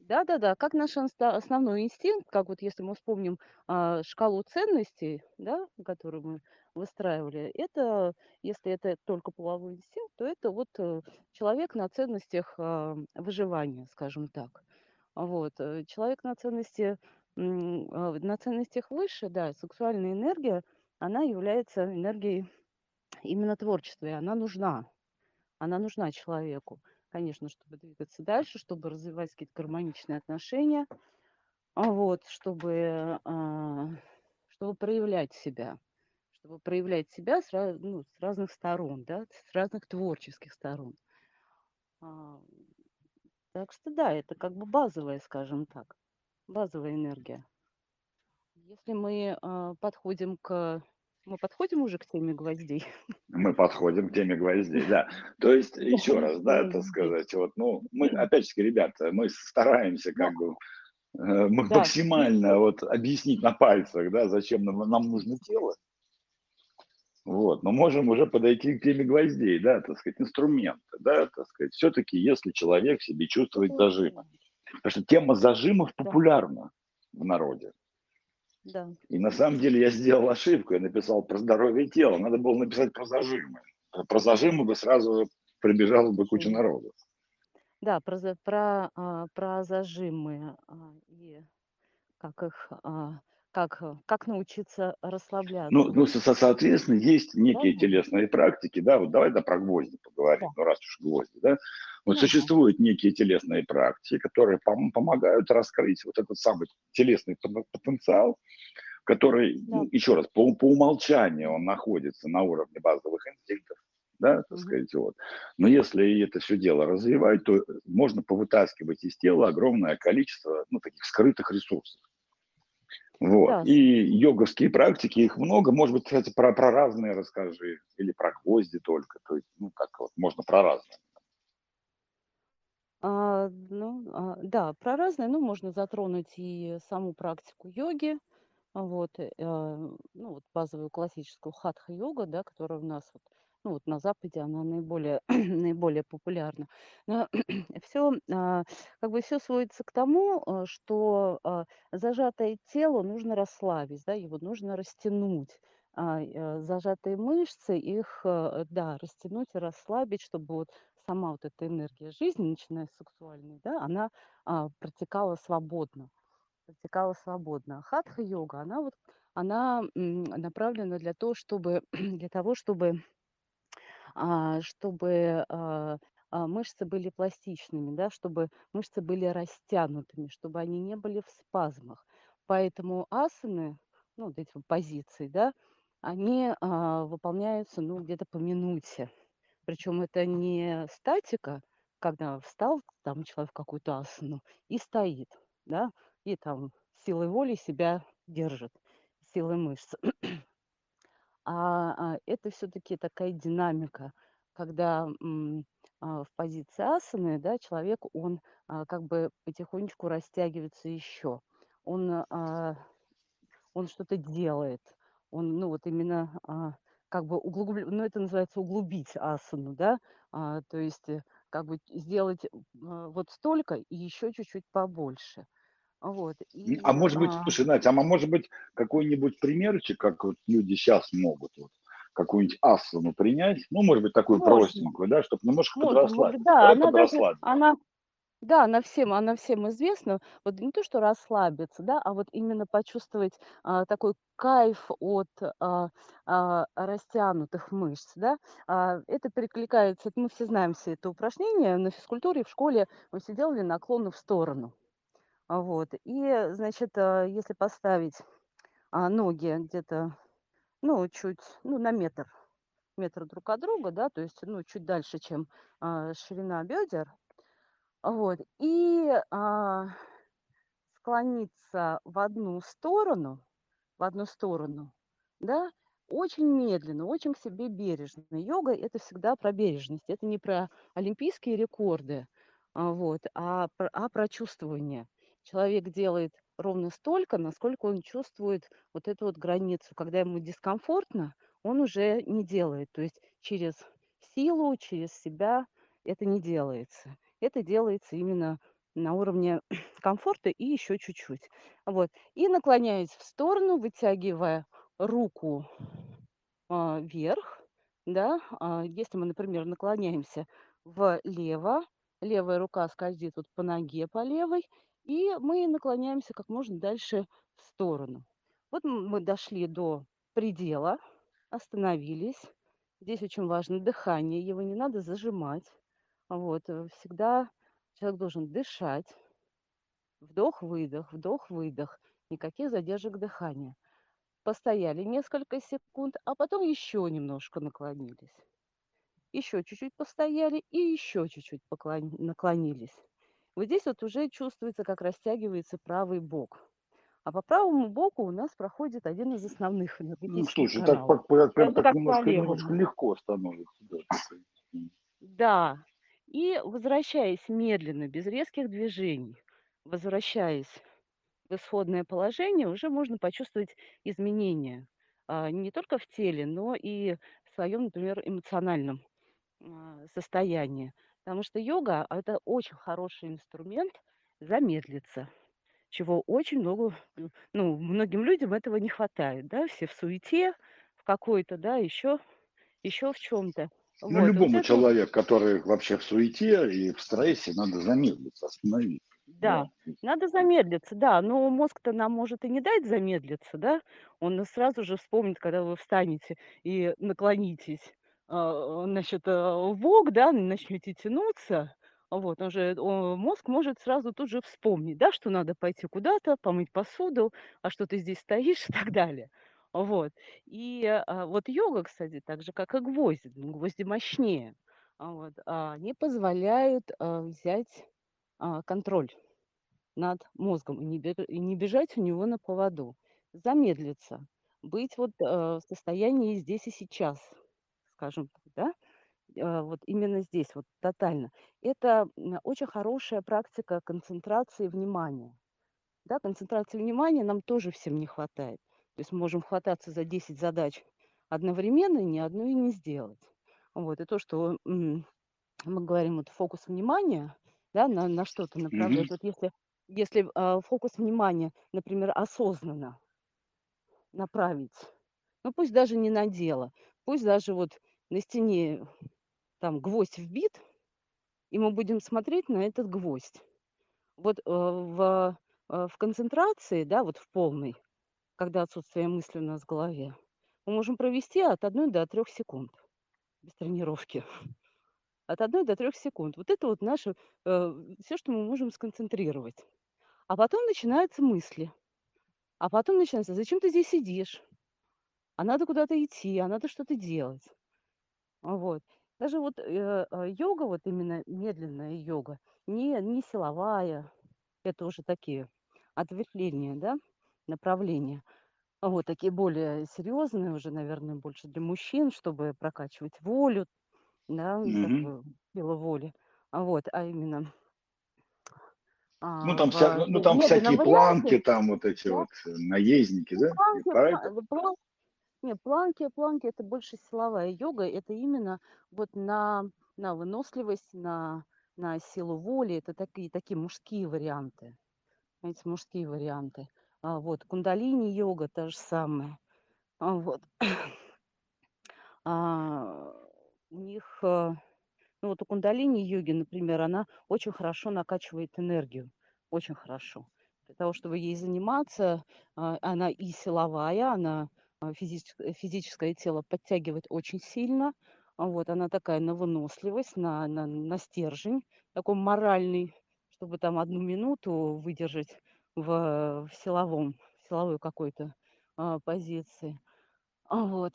Да-да-да, как наш основной инстинкт, как вот если мы вспомним а, шкалу ценностей, да, которую мы выстраивали, это, если это только половой инстинкт, то это вот человек на ценностях а, выживания, скажем так. Вот. Человек на, ценности, на ценностях выше, да, сексуальная энергия, она является энергией именно творчества, и она нужна, она нужна человеку. Конечно, чтобы двигаться дальше, чтобы развивать какие-то гармоничные отношения, вот, чтобы, чтобы проявлять себя, чтобы проявлять себя с, ну, с разных сторон, да, с разных творческих сторон. Так что да, это как бы базовая, скажем так, базовая энергия. Если мы подходим к... Мы подходим уже к теме гвоздей. Мы подходим к теме гвоздей, да. То есть, еще раз, да, так сказать, вот, ну, мы, опять же, ребята, мы стараемся как бы мы да. максимально вот объяснить на пальцах, да, зачем нам, нам нужно тело. Вот, но можем уже подойти к теме гвоздей, да, так сказать, инструменты, да, так сказать, все-таки, если человек в себе чувствует зажимы. Потому что тема зажимов популярна в народе. Да. И на самом деле я сделал ошибку, я написал про здоровье тела, надо было написать про зажимы. Про зажимы бы сразу прибежала бы куча народу. Да, про, про, про зажимы и как их, как, как научиться расслабляться. Ну, ну соответственно, есть некие да. телесные практики, да, вот давай да, про гвозди поговорим, да. ну раз уж гвозди, да. Вот да. существуют некие телесные практики, которые пом- помогают раскрыть вот этот самый телесный потенциал, который, да. ну, еще раз, по, по умолчанию он находится на уровне базовых инстинктов, да, так угу. сказать, вот. Но если это все дело развивать, то можно повытаскивать из тела огромное количество, ну, таких скрытых ресурсов. Вот. Да. И йоговские практики, их много. Может быть, кстати, про, про разные расскажи, или про гвозди только. То есть, ну, как вот, можно про разные. А, ну, а, да, про разные, ну, можно затронуть и саму практику йоги, вот, э, ну, вот базовую классическую хатха-йогу, да, которая у нас, вот, ну, вот на Западе она наиболее, наиболее популярна. Но все, а, как бы все сводится к тому, что а, зажатое тело нужно расслабить, да, его нужно растянуть. А, а, зажатые мышцы, их, а, да, растянуть и расслабить, чтобы вот сама вот эта энергия жизни, начиная с сексуальной, да, она а, протекала свободно, протекала свободно. Хатха-йога, она вот, она направлена для того, чтобы, для того, чтобы, а, чтобы а, мышцы были пластичными, да, чтобы мышцы были растянутыми, чтобы они не были в спазмах. Поэтому асаны, ну, вот эти позиции, да, они а, выполняются, ну, где-то по минуте. Причем это не статика, когда встал, там человек в какую-то асану и стоит, да, и там силой воли себя держит, силой мышц. А это все-таки такая динамика, когда в позиции асаны, да, человек, он как бы потихонечку растягивается еще, он, он что-то делает, он, ну, вот именно как бы углубляет, ну, это называется углубить асану, да, то есть как бы сделать вот столько и еще чуть-чуть побольше. Вот. И, а может быть, а... слушай, Надь, а может быть какой-нибудь примерчик, как вот люди сейчас могут вот, какую-нибудь асану принять, ну, может быть, такую можно. Простенькую, да, чтобы немножко можно, подросла. Может, да, она, подросла. Даже, она, да, она всем, она всем известна, вот не то, что расслабиться, да, а вот именно почувствовать а, такой кайф от а, а, растянутых мышц, да, а, это перекликается, мы все знаем все это упражнение, на физкультуре в школе мы все делали наклоны в сторону. Вот, и, значит, если поставить ноги где-то, ну, чуть, ну, на метр, метр друг от друга, да, то есть, ну, чуть дальше, чем ширина бедер, вот, и а, склониться в одну сторону, в одну сторону, да, очень медленно, очень к себе бережно. Йога – это всегда про бережность, это не про олимпийские рекорды, вот, а про, а про чувствование. Человек делает ровно столько, насколько он чувствует вот эту вот границу. Когда ему дискомфортно, он уже не делает. То есть через силу, через себя это не делается. Это делается именно на уровне комфорта и еще чуть-чуть. Вот. И наклоняясь в сторону, вытягивая руку э, вверх, да, э, если мы, например, наклоняемся влево, левая рука скользит вот по ноге, по левой, и мы наклоняемся как можно дальше в сторону. Вот мы дошли до предела, остановились. Здесь очень важно дыхание, его не надо зажимать. Вот, всегда человек должен дышать. Вдох-выдох, вдох-выдох. Никаких задержек дыхания. Постояли несколько секунд, а потом еще немножко наклонились. Еще чуть-чуть постояли и еще чуть-чуть поклон... наклонились. Вот здесь вот уже чувствуется, как растягивается правый бок. А по правому боку у нас проходит один из основных энергетических, ну, слушай, каналов. Так, прям, прям, так, так немножко, немножко легко становится. Да. И возвращаясь медленно, без резких движений, возвращаясь в исходное положение, уже можно почувствовать изменения не только в теле, но и в своем, например, эмоциональном состоянии. Потому что йога – это очень хороший инструмент замедлиться, чего очень много, ну, многим людям этого не хватает, да, все в суете, в какой-то, да, еще, еще в чем-то. Ну, вот. Любому вот человеку, это... который вообще в суете и в стрессе, надо замедлиться, остановиться. Да, да, надо замедлиться, да, но мозг-то нам может и не дать замедлиться, да, он сразу же вспомнит, когда вы встанете и наклонитесь, значит, в бок, да, начнете тянуться, вот, он же, он, мозг может сразу тут же вспомнить, да, что надо пойти куда-то, помыть посуду, а что ты здесь стоишь и так далее, вот. И а, вот йога, кстати, так же, как и гвозди, гвозди мощнее, вот, они позволяют а, взять а, контроль над мозгом и не, и не бежать у него на поводу, замедлиться, быть вот а, в состоянии здесь и сейчас, скажем так, да, вот именно здесь, вот тотально. Это очень хорошая практика концентрации внимания. Да, концентрации внимания нам тоже всем не хватает. То есть мы можем хвататься за десять задач одновременно, ни одну и не сделать. Вот, и то, что мы говорим, вот фокус внимания, да, на, на что-то направляет. Mm-hmm. Вот если, если фокус внимания, например, осознанно направить, ну пусть даже не на дело, пусть даже вот на стене там гвоздь вбит, и мы будем смотреть на этот гвоздь. Вот э, в, э, в концентрации, да, вот в полной, когда отсутствие мысли у нас в голове, мы можем провести от одной до трех секунд без тренировки. От одной до трех секунд. Вот это вот наше, э, все, что мы можем сконцентрировать. А потом начинаются мысли. А потом начинается, зачем ты здесь сидишь? А надо куда-то идти, а надо что-то делать. Вот. Даже вот э, йога, вот именно медленная йога, не, не силовая, это уже такие ответвления, да, направления. Вот такие более серьезные уже, наверное, больше для мужчин, чтобы прокачивать волю, да, mm-hmm. силу воли. Вот, а именно... Ну там, а, вся, ну, там нет, всякие планки, там вот эти да. вот наездники, да? Планки, план, план, нет, планки, планки это больше силовая йога, это именно вот на, на выносливость, на, на силу воли, это такие, такие мужские варианты. Эти мужские варианты. А, вот, кундалини-йога та же самая. А, вот. А, у них... Ну, вот у кундалини-йоги, например, она очень хорошо накачивает энергию, очень хорошо. Для того, чтобы ей заниматься, она и силовая, она физическое, физическое тело подтягивает очень сильно. Вот, она такая на выносливость, на, на, на стержень, такой моральный, чтобы там одну минуту выдержать в, в силовом, в силовой какой-то а, позиции. Вот.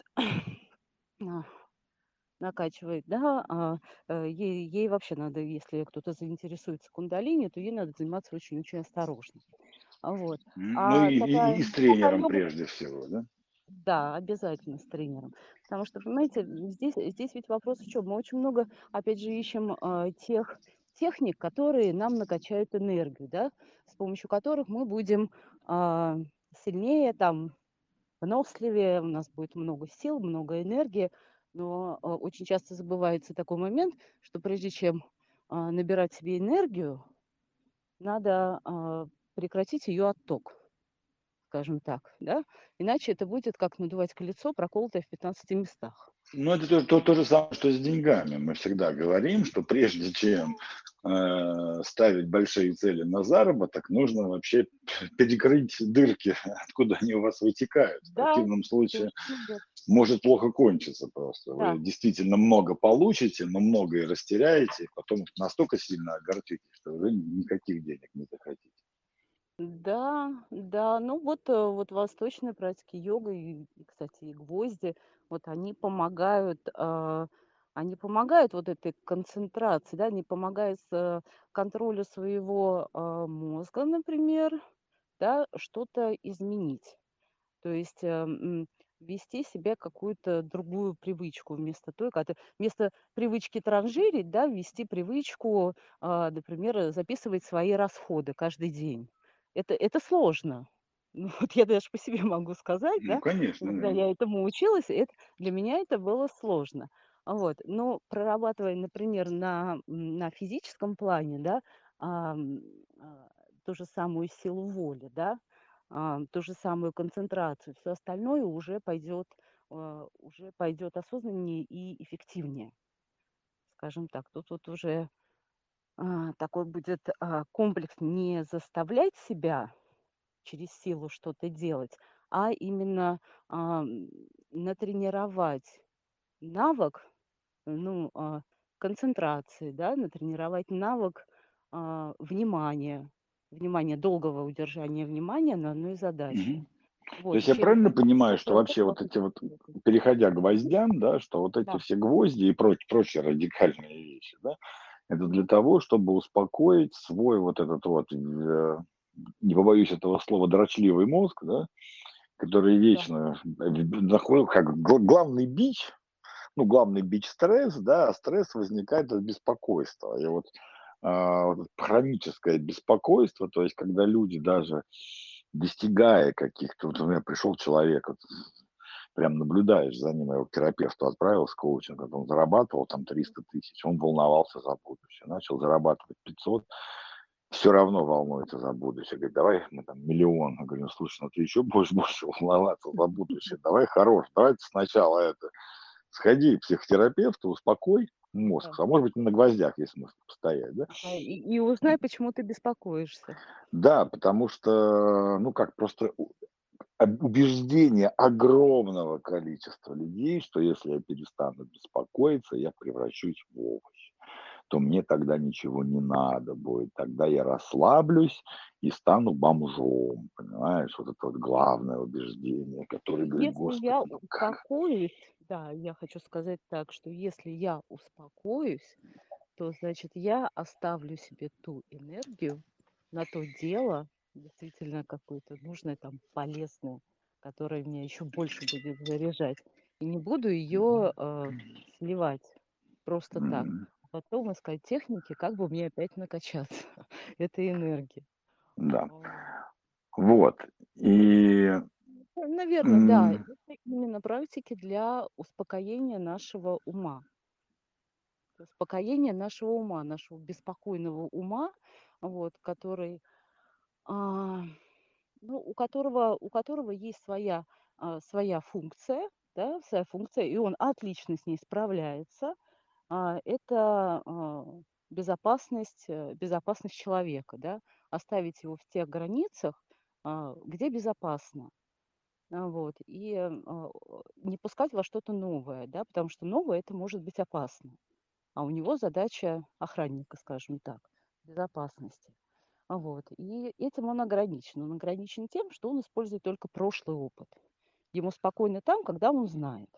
Накачивает, да, а ей, ей вообще надо, если кто-то заинтересуется кундалини, то ей надо заниматься очень-очень осторожно. Вот. А ну и, такая... и с тренером а, прежде всего, да? Да, обязательно с тренером. Потому что, понимаете, здесь, здесь ведь вопрос в чем? Мы очень много, опять же, ищем а, тех техник, которые нам накачают энергию, да, с помощью которых мы будем а, сильнее, там, выносливее, у нас будет много сил, много энергии. Но очень часто забывается такой момент, что прежде чем набирать себе энергию, надо прекратить ее отток, скажем так, да? Иначе это будет как надувать колесо, проколотое в пятнадцати местах. Ну, это то, то, то же самое, что с деньгами. Мы всегда говорим, что прежде чем э, ставить большие цели на заработок, нужно вообще перекрыть дырки, откуда они у вас вытекают. В да. противном случае да. может плохо кончиться просто. Да. Вы действительно много получите, но многое растеряете, и потом настолько сильно огорчитесь, что уже никаких денег не захотите. Да, да, ну вот, вот восточные практики йога и, кстати, и гвозди, вот они помогают, э, они помогают вот этой концентрации, да, они помогают э, контролю своего э, мозга, например, да, что-то изменить, то есть э, вести себя какую-то другую привычку вместо той, когда вместо привычки транжирить, да, ввести привычку, э, например, записывать свои расходы каждый день. Это, это сложно. Ну, вот я даже по себе могу сказать, ну, да? Конечно, когда да. я этому училась, это, для меня это было сложно. Вот. Но прорабатывая, например, на, на физическом плане, да, а, а, ту же самую силу воли, да, а, ту же самую концентрацию, все остальное уже пойдет, а, уже пойдет осознаннее и эффективнее. Скажем так, тут вот уже... такой будет комплекс не заставлять себя через силу что-то делать, а именно а, натренировать навык ну, а, концентрации, да, натренировать навык а, внимания, внимания, долгого удержания внимания на одной задаче. Mm-hmm. Вот. То есть я правильно понимаю, что вообще вот эти вот, переходя к гвоздям, да, что вот эти да. все гвозди и проч- прочие радикальные вещи, да, это для того, чтобы успокоить свой вот этот вот, не побоюсь этого слова, дрочливый мозг, да, который вечно находит, как главный бич, ну, главный бич стресс, да, а стресс возникает от беспокойства. И вот а, хроническое беспокойство, то есть когда люди даже достигая каких-то, вот у меня пришел человек, вот, прям наблюдаешь за ним, я его к терапевту отправил с коучингом, он зарабатывал там триста тысяч, он волновался за будущее, начал зарабатывать пятьсот, все равно волнуется за будущее, говорит, давай мы там миллион, я говорю, ну слушай, ну ты еще будешь больше волноваться за будущее, давай хорош, давай ты сначала это, сходи к психотерапевту, успокой мозг, а может быть на гвоздях есть смысл постоять, да? И, и узнай, почему ты беспокоишься. Да, потому что, ну как, просто... убеждение огромного количества людей, что если я перестану беспокоиться, я превращусь в овощ. то мне тогда ничего не надо будет. Тогда я расслаблюсь и стану бомжом. Понимаешь, вот это вот главное убеждение, которое говорит, Господи, я ну как... успокоюсь, да, я хочу сказать так, что если я успокоюсь, то, значит, я оставлю себе ту энергию на то дело, действительно какое-то нужное, там, полезное, которое меня еще больше будет заряжать. И не буду ее э, сливать просто так. Потом искать техники, как бы мне опять накачаться этой энергии. Да. Вот. И... Наверное, да. Это именно практики для успокоения нашего ума. Успокоение нашего ума, нашего беспокойного ума, вот, который, а, ну, у которого, у которого есть своя, а, своя функция, да, своя функция, и он отлично с ней справляется. А, это а, безопасность, безопасность человека, да, оставить его в тех границах, а, где безопасно. Вот, и а, не пускать во что-то новое, да, потому что новое это может быть опасно. А у него задача охранника, скажем так, безопасности. Вот. И этим он ограничен. Он ограничен тем, что он использует только прошлый опыт. Ему спокойно там, когда он знает.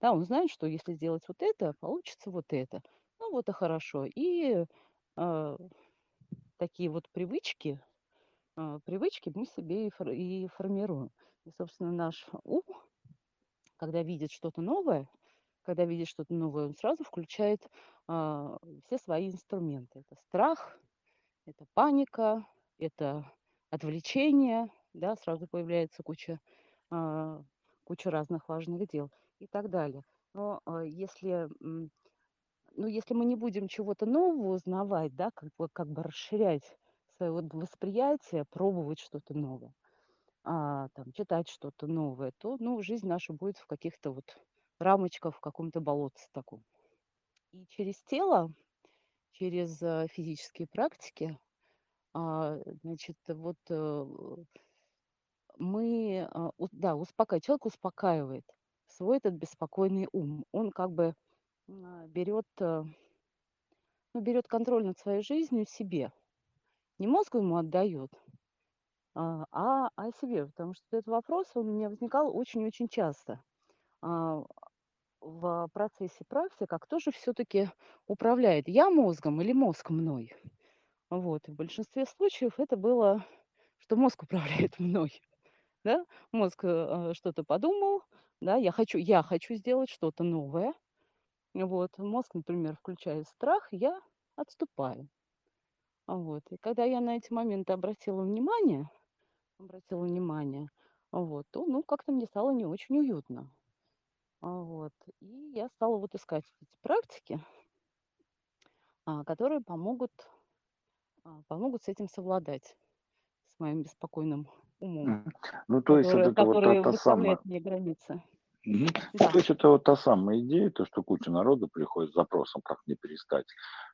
Да, он знает, что если сделать вот это, получится вот это. Ну вот и хорошо. И э, такие вот привычки, э, привычки мы себе и, фор- и формируем. И, собственно, наш ум, когда видит что-то новое, Когда видит что-то новое, он сразу включает а, все свои инструменты. Это страх, это паника, это отвлечение. Да, сразу появляется куча, а, куча разных важных дел и так далее. Но а, если, ну, если мы не будем чего-то нового узнавать, да, как бы, как бы расширять свое вот восприятие, пробовать что-то новое, а, там, читать что-то новое, то ну, жизнь наша будет в каких-то вот... рамочка в каком-то болотце таком. И через тело, через физические практики, значит, вот мы, да, успокаиваем, человек успокаивает свой этот беспокойный ум. Он как бы берет, ну, берет контроль над своей жизнью себе. Не мозг ему отдает, а, а себе, потому что этот вопрос он у меня возникал очень-очень часто. В процессе практик, а кто же все-таки управляет? Я мозгом или мозг мной? Вот. В большинстве случаев это было, что мозг управляет мной. Да? Мозг э, что-то подумал, да? я, хочу, я хочу сделать что-то новое. Вот. Мозг, например, включает страх, я отступаю. Вот. И когда я на эти моменты обратила внимание, обратила внимание вот, то ну, как-то мне стало не очень уютно. Вот. И я стала вот искать эти практики, которые помогут, помогут с этим совладать, с моим беспокойным умом, ну, то есть который, это который вот та, та выставляет самая... мне границы. Угу. Да. Ну, то есть это вот та самая идея, то, что куча народа приходит с запросом, как мне перестать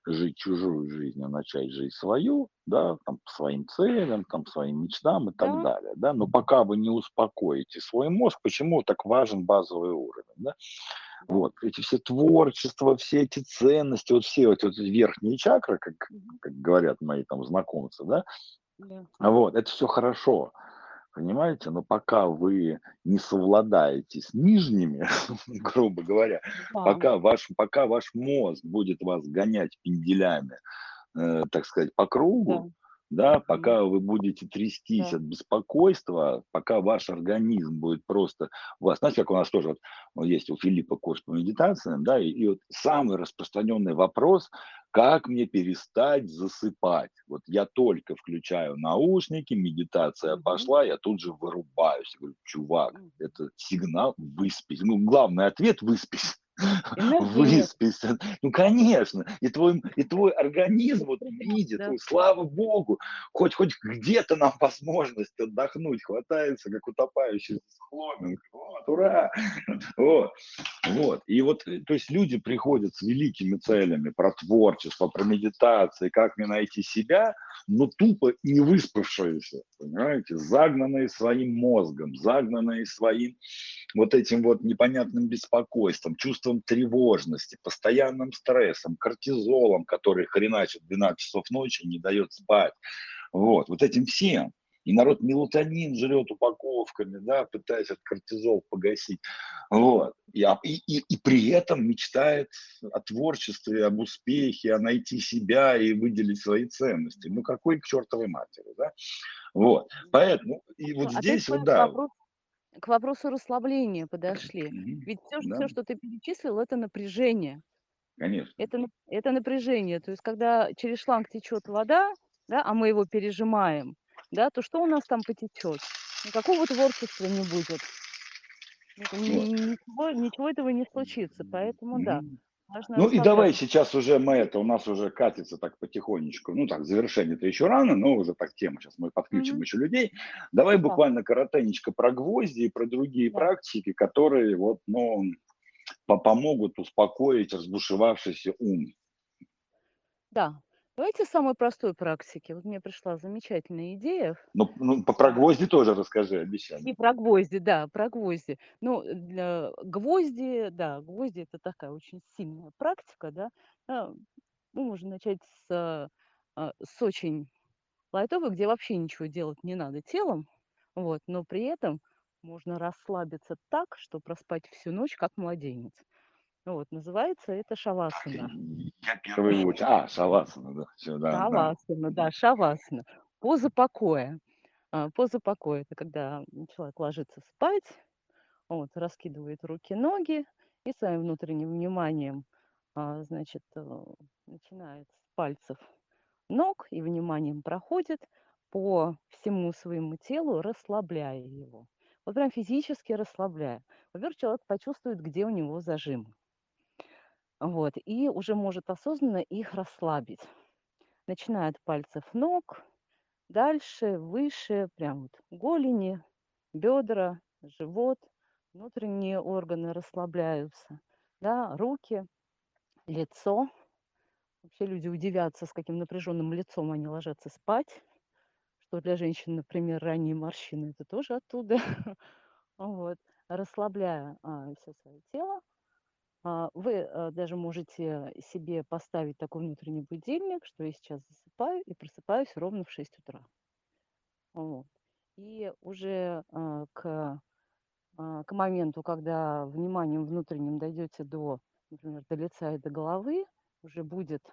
жить чужую жизнь, а начать жить свою, да, там, по своим целям, там, своим мечтам и так да. далее. Да? Но пока вы не успокоите свой мозг, почему так важен базовый уровень? Да? Да. Вот, эти все творчества, все эти ценности, вот все вот, вот эти верхние чакры, как, как говорят мои там знакомцы, да? Да. Вот, это все хорошо. Понимаете, но пока вы не совладаете с нижними, грубо говоря, да. пока, ваш, пока ваш мозг будет вас гонять пинделями, э, так сказать, по кругу, да. Да, пока да. вы будете трястись да. от беспокойства, пока ваш организм будет просто... У вас, знаете, как у нас тоже вот, вот есть у Филиппа курс по медитациям, да, и, и вот самый распространенный вопрос... Как мне перестать засыпать? Вот я только включаю наушники, медитация пошла, я тут же вырубаюсь. Я говорю, чувак, это сигнал выспись. Ну, главный ответ – выспись. Выспись. Ну, конечно. И твой, и твой организм вот видит. Да. Ну, слава богу, хоть, хоть где-то нам возможность отдохнуть хватается, как утопающий с хломинг. Вот, ура! Вот. Вот. И вот, то есть люди приходят с великими целями про творчество, про медитации, как мне найти себя, но тупо не выспавшиеся, понимаете, загнанные своим мозгом, загнанные своим вот этим вот непонятным беспокойством, чувством чувством тревожности, постоянным стрессом, кортизолом, который хреначит двенадцать часов ночи, не дает спать. Вот, вот этим всем. И народ мелатонин жрет упаковками, да, пытаясь этот кортизол погасить. Вот. И, и, и при этом мечтает о творчестве, об успехе, о найти себя и выделить свои ценности. Ну, какой к чертовой матери, да? Вот. Поэтому, и вот а здесь, вот, да. К вопросу, к вопросу расслабления подошли. Mm-hmm. Ведь все, да. все, что ты перечислил, это напряжение. Конечно. Это, это напряжение. То есть, когда через шланг течет вода, да, а мы его пережимаем, да, то что у нас там потечет? Никакого творчества не будет. Вот. Ничего, ничего этого не случится, поэтому да. Важно ну и давай сейчас уже мы это, у нас уже катится так потихонечку, ну так, завершение-то еще рано, но уже так тема, сейчас мы подключим mm-hmm. еще людей. Давай да. буквально коротенечко про гвозди и про другие да. практики, которые вот, ну, помогут успокоить разбушевавшийся ум. Да. Давайте самой простой практики. Вот мне пришла замечательная идея. Ну, ну про гвозди тоже расскажи, обещаю. И про гвозди, да, про гвозди. Ну, для гвозди, да, гвозди это такая очень сильная практика, да. Ну, можно начать с, с очень лайтовой, где вообще ничего делать не надо телом, вот, но при этом можно расслабиться так, что проспать всю ночь, как младенец. Вот, называется это шавасана. Я первый учу. А, шавасана, да. Все, да шавасана, да. да, шавасана. Поза покоя. Поза покоя – это когда человек ложится спать, вот, раскидывает руки-ноги и своим внутренним вниманием, значит, начинает с пальцев ног и вниманием проходит по всему своему телу, расслабляя его. Вот прям физически расслабляя. Во-первых, человек почувствует, где у него зажимы. Вот, и уже может осознанно их расслабить. Начиная от пальцев ног, дальше, выше, прям вот голени, бедра, живот, внутренние органы расслабляются, да, руки, лицо. Вообще люди удивятся, с каким напряженным лицом они ложатся спать, что для женщин, например, ранние морщины, это тоже оттуда. Вот, расслабляя все свое тело. Вы даже можете себе поставить такой внутренний будильник, что я сейчас засыпаю и просыпаюсь ровно в шесть утра. Вот. И уже к, к моменту, когда вниманием внутренним дойдете до, например, до лица и до головы, уже будет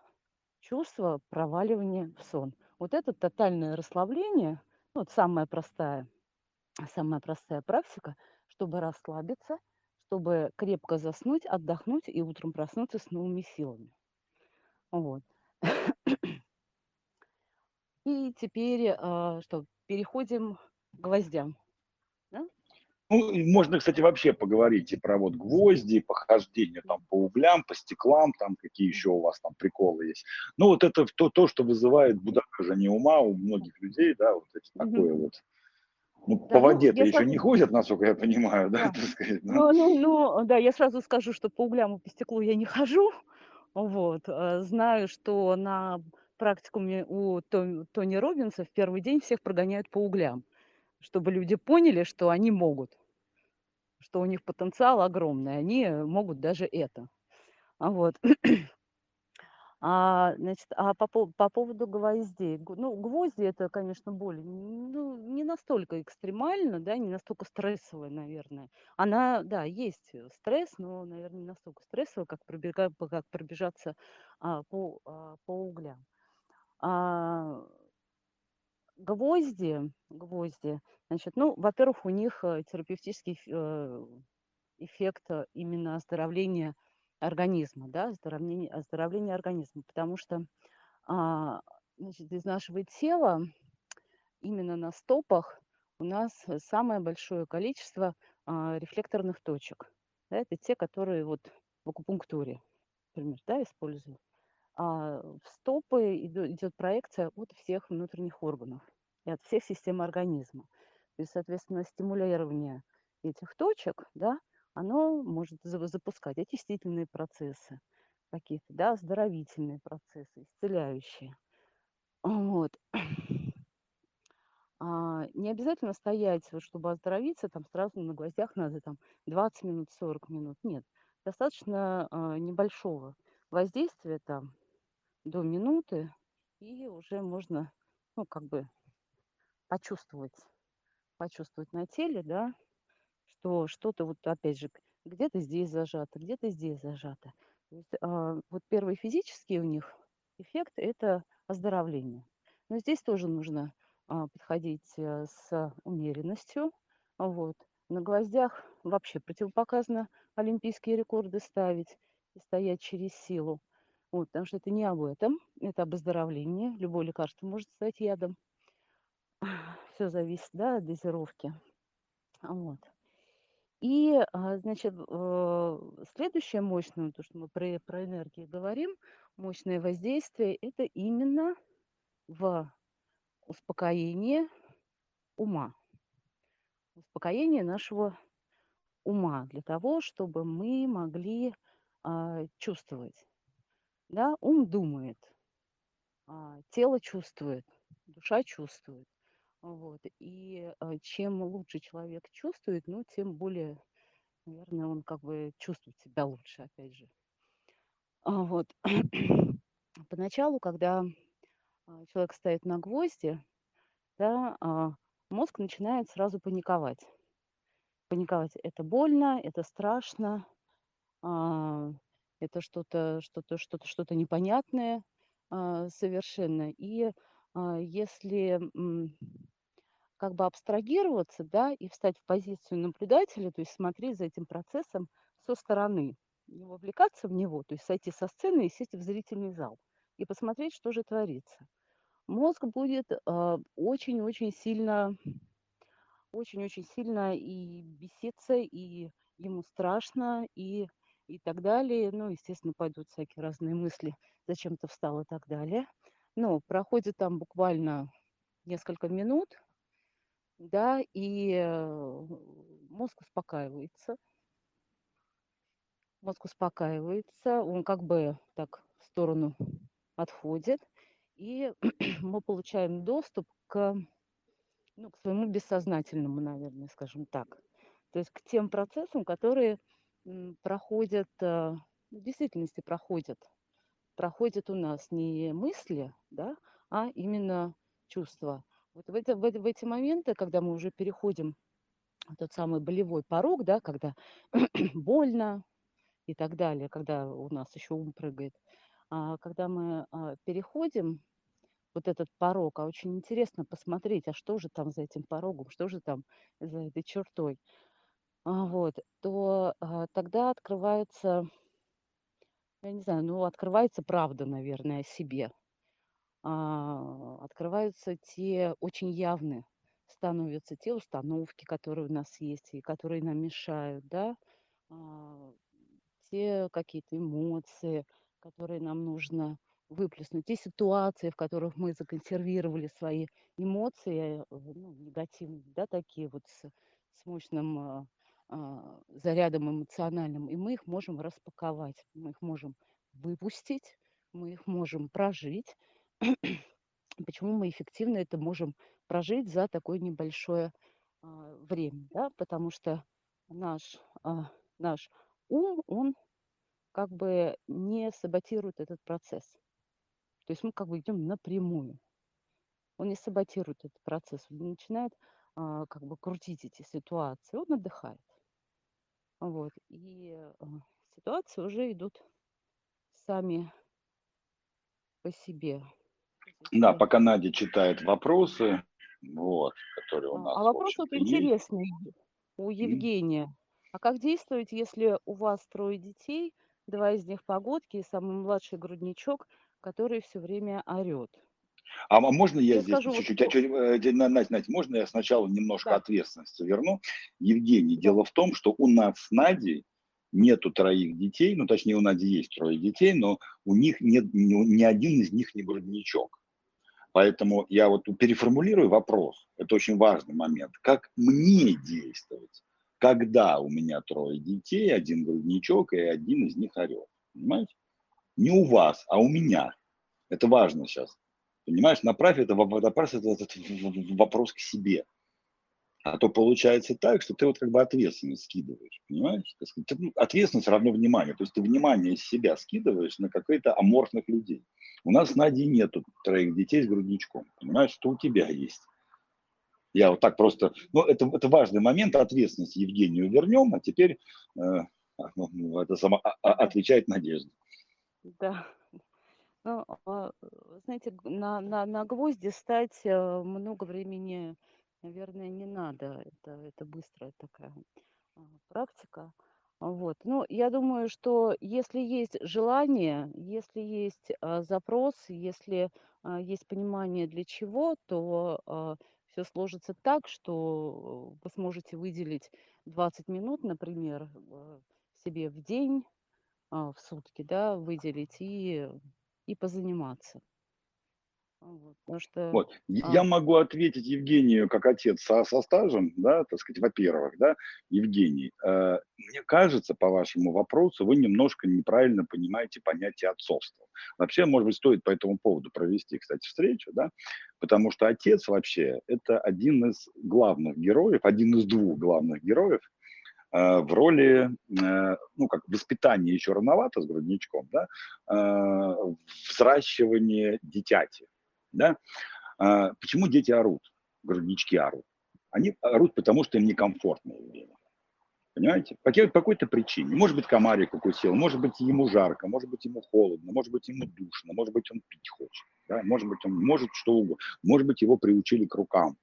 чувство проваливания в сон. Вот это тотальное расслабление, вот самая простая, самая простая практика, чтобы расслабиться, чтобы крепко заснуть, отдохнуть и утром проснуться с новыми силами. Вот. И теперь что, переходим к гвоздям. Да? Ну, можно, кстати, вообще поговорить и про вот гвозди, похождение там по углям, по стеклам, там какие еще у вас там приколы есть. Ну, вот это то, то что вызывает будоражение ума у многих людей, да, вот это такое вот. Ну, да, по воде-то ну, еще сразу... не ходят, насколько я понимаю, да, да так сказать. Да? Ну, ну, ну, да, я сразу скажу, что по углям и по стеклу я не хожу, вот, знаю, что на практикуме у Тони Робинса в первый день всех прогоняют по углям, чтобы люди поняли, что они могут, что у них потенциал огромный, они могут даже это, вот. А, значит, а по, по поводу гвоздей. Ну, гвозди это, конечно, боль ну, не настолько экстремально, да, не настолько стрессовая, наверное. Она, да, есть стресс, но, наверное, не настолько стрессовая, как, пробега, как пробежаться а, по, а, по углям. А, гвозди, гвозди, значит, ну, во-первых, у них терапевтический эффект именно оздоровления организма, да, оздоровление, оздоровление организма, потому что а, значит, из нашего тела именно на стопах у нас самое большое количество а, рефлекторных точек. Да, это те, которые вот в акупунктуре, например, да, используют. А в стопы идет проекция от всех внутренних органов и от всех систем организма. То есть, соответственно, стимулирование этих точек, да, оно может запускать очистительные процессы, какие-то, да, оздоровительные процессы, исцеляющие. Вот. А не обязательно стоять, вот, чтобы оздоровиться, там сразу на гвоздях надо там двадцать минут, сорок минут. Нет, достаточно э, небольшого воздействия, там до минуты, и уже можно, ну, как бы почувствовать, почувствовать на теле, да, что что-то вот опять же где-то здесь зажато, где-то здесь зажато. То есть, э, вот первый физический у них эффект – это оздоровление. Но здесь тоже нужно э, подходить э, с умеренностью. Вот. На гвоздях вообще противопоказано олимпийские рекорды ставить и стоять через силу. Вот, потому что это не об этом, это об оздоровлении. Любое лекарство может стать ядом. Все зависит, да, от дозировки. Вот. И, значит, следующее мощное, то, что мы про, про энергию говорим, мощное воздействие, это именно в успокоение ума. Успокоение нашего ума для того, чтобы мы могли а, чувствовать. Да? Ум думает, а, тело чувствует, душа чувствует. Вот. И а, чем лучше человек чувствует, ну, тем более, наверное, он как бы чувствует себя лучше, опять же. А, вот. Поначалу, когда человек стоит на гвозди, да, а, мозг начинает сразу паниковать. Паниковать – это больно, это страшно, это что-то, что-то, что-то, что-то непонятное совершенно. И если как бы абстрагироваться, да, и встать в позицию наблюдателя, то есть смотреть за этим процессом со стороны, не вовлекаться в него, то есть сойти со сцены и сесть в зрительный зал и посмотреть, что же творится. Мозг будет очень-очень сильно, очень-очень сильно и беситься, и ему страшно, и, и так далее. Ну, естественно, пойдут всякие разные мысли, зачем ты встал и так далее. Но проходит там буквально несколько минут, да, и мозг успокаивается. Мозг успокаивается, он как бы так в сторону отходит. И мы получаем доступ к, ну, к своему бессознательному, наверное, скажем так. То есть к тем процессам, которые проходят, в действительности проходят. Проходят у нас не мысли, да, а именно чувства. Вот в, это, в, в эти моменты, когда мы уже переходим тот самый болевой порог, да, когда больно и так далее, когда у нас еще ум прыгает, когда мы переходим вот этот порог, а очень интересно посмотреть, а что же там за этим порогом, что же там за этой чертой, вот, то тогда открывается, я не знаю, ну, открывается правда, наверное, о себе. Открываются те, очень явные становятся те установки, которые у нас есть и которые нам мешают, да, те какие-то эмоции, которые нам нужно выплеснуть, те ситуации, в которых мы законсервировали свои эмоции, ну, негативные, да, такие вот с, с мощным а, зарядом эмоциональным, и мы их можем распаковать, мы их можем выпустить, мы их можем прожить. Почему мы эффективно это можем прожить за такое небольшое а, время, да? Потому что наш, а, наш ум, он как бы не саботирует этот процесс. То есть мы как бы идем напрямую. Он не саботирует этот процесс, он не начинает а, как бы крутить эти ситуации, он отдыхает. Вот. И а, ситуации уже идут сами по себе. Да, пока Надя читает вопросы, вот, которые у нас. А вопрос вот интересный у Евгения. А как действовать, если у вас трое детей? Два из них погодки и самый младший грудничок, который все время орет. А можно я, я здесь скажу, чуть-чуть, вот... а, чуть, Надь, Надь, можно я сначала немножко да. ответственности верну? Евгений, дело в том, что у нас с Надей нету троих детей, ну точнее у Нади есть трое детей, но у них нет, ни один из них не грудничок. Поэтому я вот переформулирую вопрос, это очень важный момент, как мне действовать? Когда у меня трое детей, один грудничок и один из них орет. Понимаете? Не у вас, а у меня. Это важно сейчас. Понимаешь, направь это, это вопрос к себе. А то получается так, что ты вот как бы ответственность скидываешь, понимаешь? Ответственность равно вниманию. То есть ты внимание с себя скидываешь на каких-то аморфных людей. У нас с Надей нету троих детей с грудничком, понимаешь? Что у тебя есть? Я вот так просто... Ну, это, это важный момент, ответственность Евгению вернем, а теперь э, это сама, отвечает Надежда. Да. Ну, знаете, на, на, на гвозди стать много времени... Наверное, не надо, это, это быстрая такая практика. Вот. Ну, я думаю, что если есть желание, если есть а, запрос, если а, есть понимание для чего, то а, все сложится так, что вы сможете выделить двадцать минут, например, себе в день, а, в сутки, да, выделить и, и позаниматься. Потому что... Вот. Я а... могу ответить Евгению как отец со, со стажем, да, так сказать, во-первых, да, Евгений, э, мне кажется, по вашему вопросу, вы немножко неправильно понимаете понятие отцовства. Вообще, может быть, стоит по этому поводу провести, кстати, встречу, да, потому что отец вообще это один из главных героев, один из двух главных героев э, в роли, э, ну, как воспитание еще рановато с грудничком, да, э, взращивание дитяти. Да? А, почему дети орут, груднички орут? Они орут, потому что им некомфортно. Понимаете? По какой-то причине. Может быть, комарик укусил, может быть, ему жарко, может быть, ему холодно, может быть, ему душно, может быть, он пить хочет, да? Может быть, он может что угодно, может быть, его приучили к рукам.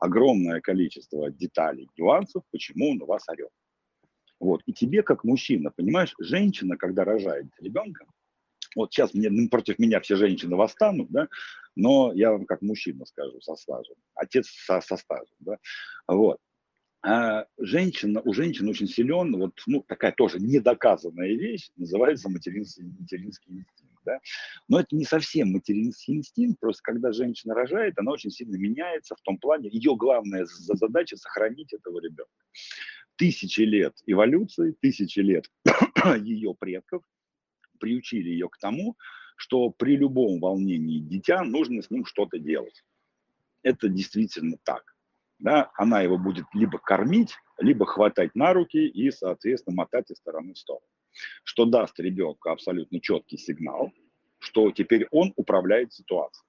Огромное количество деталей, нюансов, почему он у вас орет. Вот. И тебе, как мужчина, понимаешь, женщина, когда рожает ребенка, вот сейчас мне, ну, против меня все женщины восстанут, да, но я вам как мужчина скажу со стажем, отец со, со стажем, да, вот. А женщина, у женщин очень силен, вот, ну, такая тоже недоказанная вещь, называется материнский, материнский инстинкт, да, но это не совсем материнский инстинкт, просто когда женщина рожает, она очень сильно меняется в том плане, ее главная задача сохранить этого ребенка. Тысячи лет эволюции, тысячи лет ее предков приучили ее к тому, что при любом волнении дитя нужно с ним что-то делать. Это действительно так. Да? Она его будет либо кормить, либо хватать на руки и, соответственно, мотать из стороны в сторону. Что даст ребенку абсолютно четкий сигнал, что теперь он управляет ситуацией.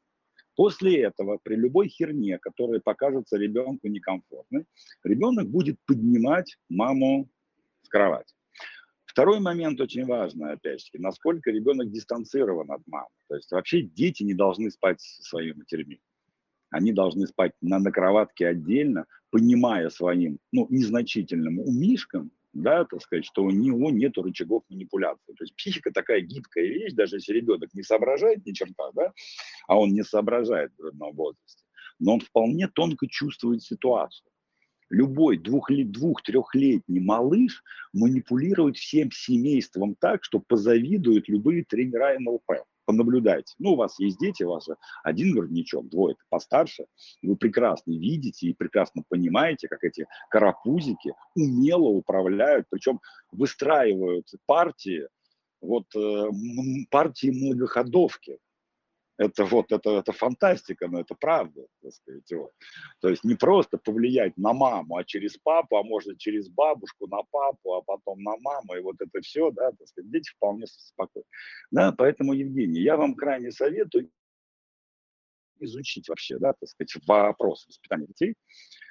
После этого при любой херне, которая покажется ребенку некомфортной, ребенок будет поднимать маму с кровати. Второй момент очень важный, опять же, насколько ребенок дистанцирован от мамы. То есть вообще дети не должны спать со своими матерями. Они должны спать на, на кроватке отдельно, понимая своим, ну, незначительным умишкам, да, так сказать, что у него нет рычагов манипуляции. То есть психика такая гибкая вещь, даже если ребенок не соображает ни черта, да, а он не соображает в одном возрасте, но он вполне тонко чувствует ситуацию. Любой двух-трехлетний малыш манипулирует всем семейством так, что позавидуют любые тренера эн эл пэ. Понаблюдайте. Ну, у вас есть дети, у вас же один грудничок, двое постарше. Вы прекрасно видите и прекрасно понимаете, как эти карапузики умело управляют, причем выстраивают партии, вот, партии многоходовки. Это вот, это, это фантастика, но это правда, так сказать, вот. То есть не просто повлиять на маму, а через папу, а может через бабушку на папу, а потом на маму, и вот это все, да, так сказать, дети вполне спокойны. Да, поэтому, Евгений, я вам крайне советую изучить вообще, да, так сказать, вопрос воспитания детей,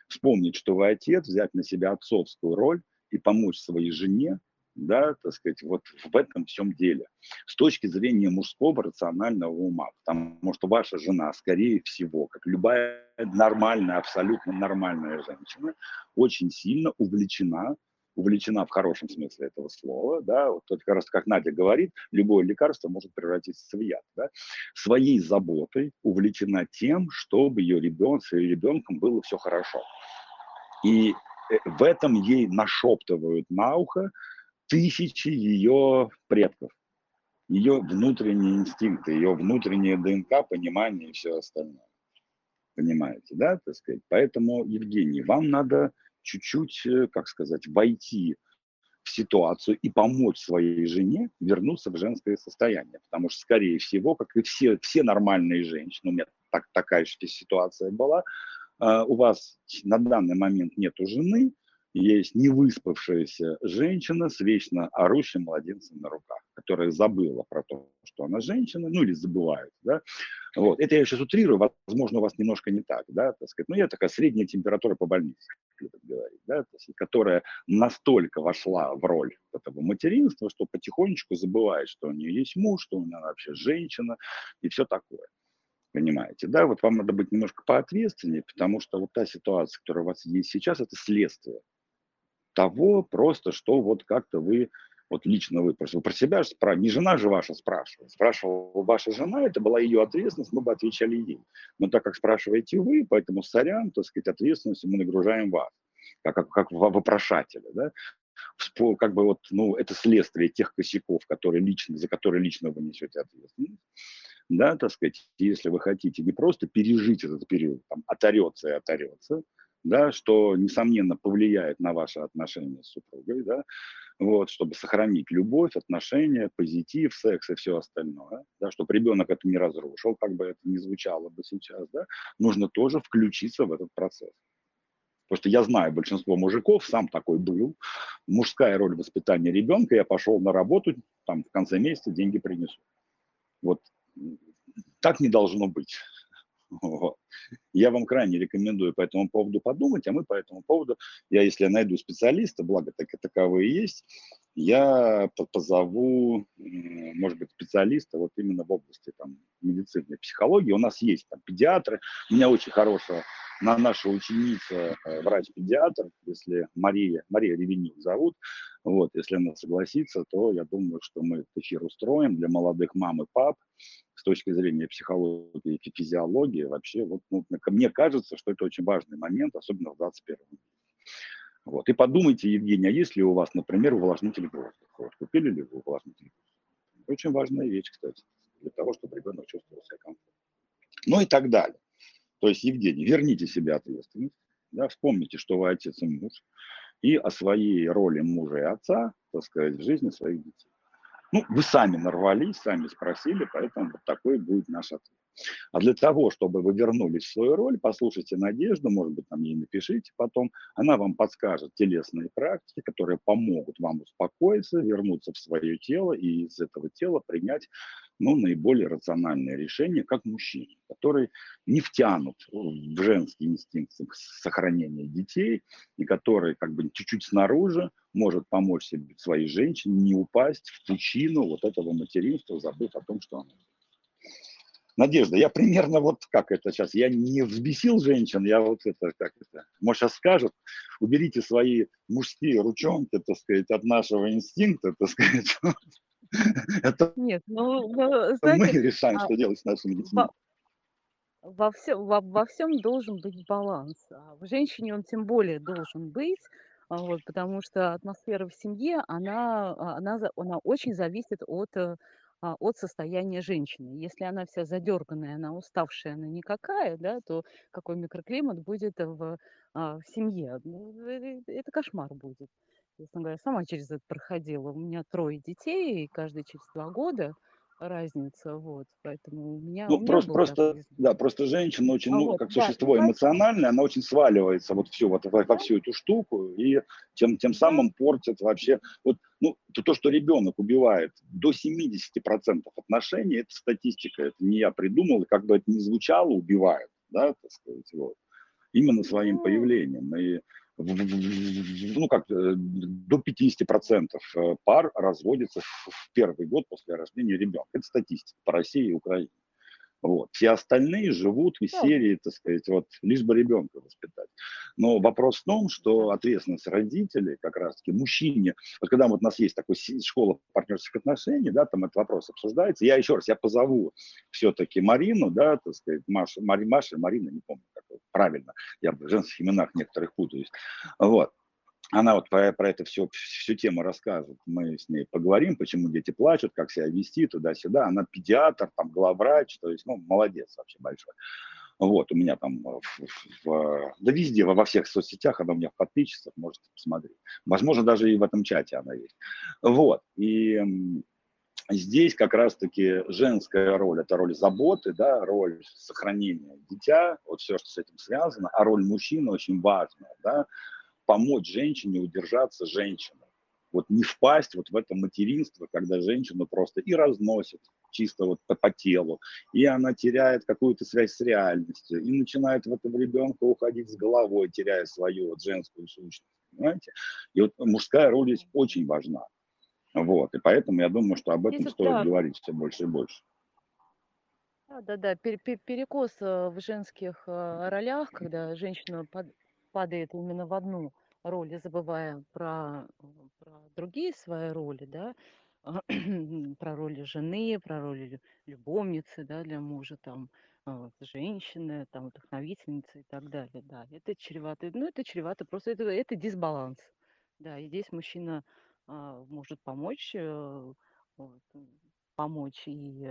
вспомнить, что вы отец, взять на себя отцовскую роль и помочь своей жене, да, так сказать, вот в этом всем деле, с точки зрения мужского рационального ума, потому что ваша жена, скорее всего, как любая нормальная, абсолютно нормальная женщина, очень сильно увлечена, увлечена в хорошем смысле этого слова, да, вот как раз, как Надя говорит, любое лекарство может превратиться в яд, да, своей заботой увлечена тем, чтобы ее ребенок, с ее ребенком было все хорошо. И в этом ей нашептывают на ухо тысячи ее предков, ее внутренние инстинкты, ее внутреннее ДНК, понимание и все остальное. Понимаете, да, так сказать? Поэтому, Евгений, вам надо чуть-чуть, как сказать, войти в ситуацию и помочь своей жене вернуться в женское состояние. Потому что, скорее всего, как и все, все нормальные женщины, у меня так, такая же ситуация была, у вас на данный момент нету жены, есть невыспавшаяся женщина с вечно орущим младенцем на руках, которая забыла про то, что она женщина, ну или забывает, да? Вот. Это я сейчас утрирую, возможно, у вас немножко не так, да, так сказать. Ну, я такая средняя температура по больнице, говорить, да, которая настолько вошла в роль этого материнства, что потихонечку забывает, что у нее есть муж, что она вообще женщина и все такое. Понимаете, да, вот вам надо быть немножко поответственнее, потому что вот та ситуация, которая у вас есть сейчас, это следствие того просто, что вот как-то вы, вот лично вы, просто вы про себя же спрашивали, не жена же ваша спрашивала, спрашивала ваша жена, это была ее ответственность, мы бы отвечали ей. Но так как спрашиваете вы, поэтому сорян, так сказать, ответственность мы нагружаем вас, как, как вопрошателя, да. Как бы вот, ну, это следствие тех косяков, которые лично, за которые лично вы несете ответственность. Да, так сказать, если вы хотите не просто пережить этот период, там, оторется и оторется, да, что, несомненно, повлияет на ваши отношения с супругой, да, вот, чтобы сохранить любовь, отношения, позитив, секс и все остальное, да, чтобы ребенок это не разрушил, как бы это ни звучало бы сейчас, да, нужно тоже включиться в этот процесс. Потому что я знаю большинство мужиков, сам такой был, мужская роль воспитания ребенка, я пошел на работу, там в конце месяца деньги принесу. Вот так не должно быть. Вот. Я вам крайне рекомендую по этому поводу подумать, а мы по этому поводу, я если я найду специалиста, благо так, таковые есть, я позову, может быть, специалиста вот именно в области там, медицины, психологии. У нас есть там педиатры, у меня очень хорошая, на наша ученица, врач-педиатр, если Мария, Мария Ревинин зовут, вот, если она согласится, то я думаю, что мы эфир устроим для молодых мам и пап с точки зрения психологии и физиологии. Вообще, вот, ну, мне кажется, что это очень важный момент, особенно в двадцать первом веке. Вот. И подумайте, Евгения, есть ли у вас, например, увлажнитель воздуха? Вот, купили ли вы увлажнитель воздуха? Очень важная вещь, кстати, для того, чтобы ребенок чувствовал себя комфортно. Ну и так далее. То есть, Евгений, верните себе ответственность, да, вспомните, что вы отец и муж, и о своей роли мужа и отца, так сказать, в жизни своих детей. Ну, вы сами нарвались, сами спросили, поэтому вот такой будет наш ответ. А для того, чтобы вы вернулись в свою роль, послушайте Надежду, может быть, там ей напишите потом, она вам подскажет телесные практики, которые помогут вам успокоиться, вернуться в свое тело и из этого тела принять, ну, наиболее рациональное решение, как мужчине, который не втянут в женский инстинкт сохранения детей и который как бы чуть-чуть снаружи может помочь себе, своей женщине не упасть в пучину вот этого материнства, забыв о том, что она... Надежда, я примерно вот как это сейчас, я не взбесил женщин, я вот это, как это, может сейчас скажут, уберите свои мужские ручонки, так сказать, от нашего инстинкта, так сказать. Это нет, ну, знаете, мы решаем, что делать с нашими детьми. Во, во, во всем должен быть баланс, а в женщине он тем более должен быть. Вот, потому что атмосфера в семье, она, она, она очень зависит от, от состояния женщины. Если она вся задерганная, она уставшая, она никакая, да, то какой микроклимат будет в, в семье? Это кошмар будет. Честно говоря, сама через это проходила. У меня трое детей, и каждый через два года разница. Вот, поэтому у меня... Ну, у меня просто, просто, да, просто женщина очень, а ну, вот, как да, существо эмоциональное, она очень сваливается вот все, вот, во, во всю эту штуку, и тем, тем самым портит вообще... Вот, ну, то, то, что ребенок убивает до семидесяти процентов отношений, это статистика, это не я придумал, и как бы это ни звучало, убивает, да, так сказать, вот, именно своим появлением. И... ну как, до пятидесяти процентов пар разводится в первый год после рождения ребенка. Это статистика по России и Украине. Вот. Все остальные живут из серии, так сказать, вот, лишь бы ребенка воспитать. Но вопрос в том, что ответственность родителей, как раз-таки мужчине, вот когда вот у нас есть такой школа партнерских отношений, да, там этот вопрос обсуждается. Я еще раз, я позову все-таки Марину, да, так сказать, Маша, Мари, Маша, Марина, не помню, как правильно, я в женских именах некоторых путаюсь, вот. Она вот про, про это все, всю тему расскажет, мы с ней поговорим, почему дети плачут, как себя вести туда-сюда. Она педиатр, там главврач, то есть, ну, молодец вообще большой. Вот, у меня там, в, в, да везде, во всех соцсетях, она у меня в подписчицах, можете посмотреть. Возможно, даже и в этом чате она есть. Вот, и... Здесь как раз-таки женская роль – это роль заботы, да, роль сохранения дитя, вот все, что с этим связано, а роль мужчины очень важная, да, помочь женщине удержаться женщиной. Вот не впасть вот в это материнство, когда женщину просто и разносит чисто вот по, по телу, и она теряет какую-то связь с реальностью, и начинает в этом ребенка уходить с головой, теряя свою вот женскую сущность, понимаете? И вот мужская роль здесь очень важна. Вот, и поэтому я думаю, что об этом Если стоит так. говорить все больше и больше. Да, да, да, перекос в женских ролях, когда женщина падает именно в одну роли, забывая про, про другие свои роли, да, про роли жены, про роли любовницы, да, для мужа, там, женщины, там, вдохновительницы и так далее, да, это чревато, ну, это чревато, просто это, это дисбаланс, да, и здесь мужчина а, может помочь, вот, помочь и,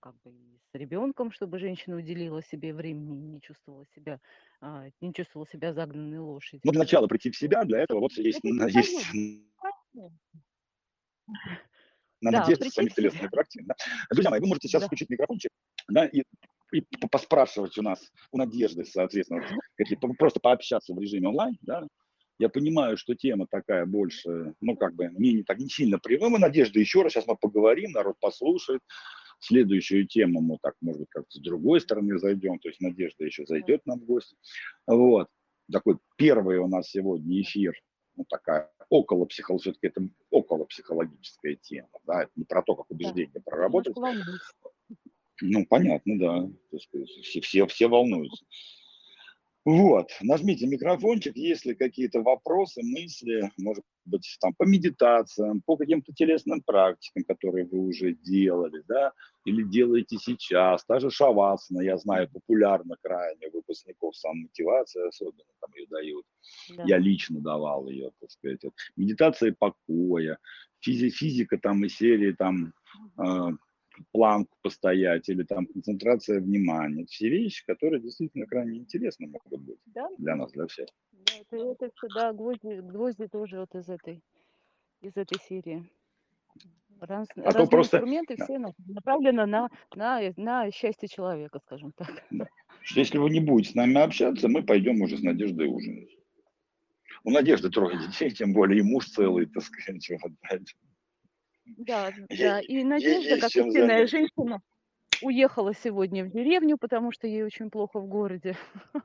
как бы, и с ребенком, чтобы женщина уделила себе времени, не чувствовала себя, не чувствовала себя загнанной лошадью. Ну, для начала прийти в себя, для этого вот есть, это есть... Надежда, да, сами телесные практики. Да? Друзья мои, вы можете сейчас да. включить микрофончик, да, и, и поспрашивать у нас, у Надежды, соответственно, какие, просто пообщаться в режиме онлайн, да. Я понимаю, что тема такая больше, ну, как бы, мне не так не сильно привыма. Надежда, еще раз, сейчас мы поговорим, народ послушает. Следующую тему мы так, может быть, как-то с другой стороны зайдем. То есть Надежда еще зайдет нам в гости. Вот. Такой первый у нас сегодня эфир, ну, такая около психологическая, все-таки это около психологическая тема, да, это не про то, как убеждение да. проработать. Ну, понятно, да. То есть, все, все, все волнуются. Вот, нажмите микрофончик, если какие-то вопросы, мысли, может быть, там, по медитациям, по каким-то телесным практикам, которые вы уже делали, да, или делаете сейчас, та же шавасана, я знаю, популярна крайне выпускников, самомотивация особенно там ее дают, да. я лично давал ее, так сказать, медитация покоя, физи- физика там из серии там... Э- планку постоять или там концентрация внимания. Это все вещи, которые действительно крайне интересны могут быть да? для нас, для всех. Да, это, это всегда гвозди, гвозди тоже вот из этой, из этой серии. Раз, а разные просто... инструменты да. все направлены на, на, на счастье человека, скажем так. Да. Если вы не будете с нами общаться, мы пойдем уже с Надеждой ужинать. У Надежды трое детей, тем более и муж целый, так сказать, вот, да, да, и Надежда, как истинная женщина, уехала сегодня в деревню, потому что ей очень плохо в городе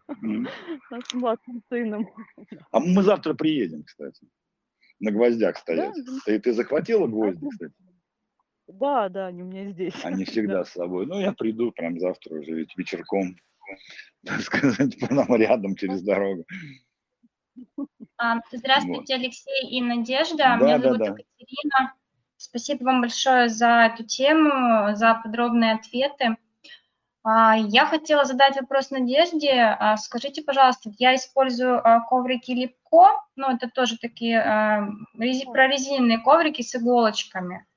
с младшим сыном. А мы завтра приедем, кстати, на гвоздях стоять. Ты захватила гвозди, кстати? Да, да, они у меня здесь. Они всегда с собой. Ну, я приду прям завтра уже, ведь вечерком, так сказать, нам рядом через дорогу. Здравствуйте, Алексей и Надежда. Меня зовут Екатерина. Спасибо вам большое за эту тему, за подробные ответы. Я хотела задать вопрос Надежде. Скажите, пожалуйста, я использую коврики Липко, ну, это тоже такие прорезиненные коврики с иголочками.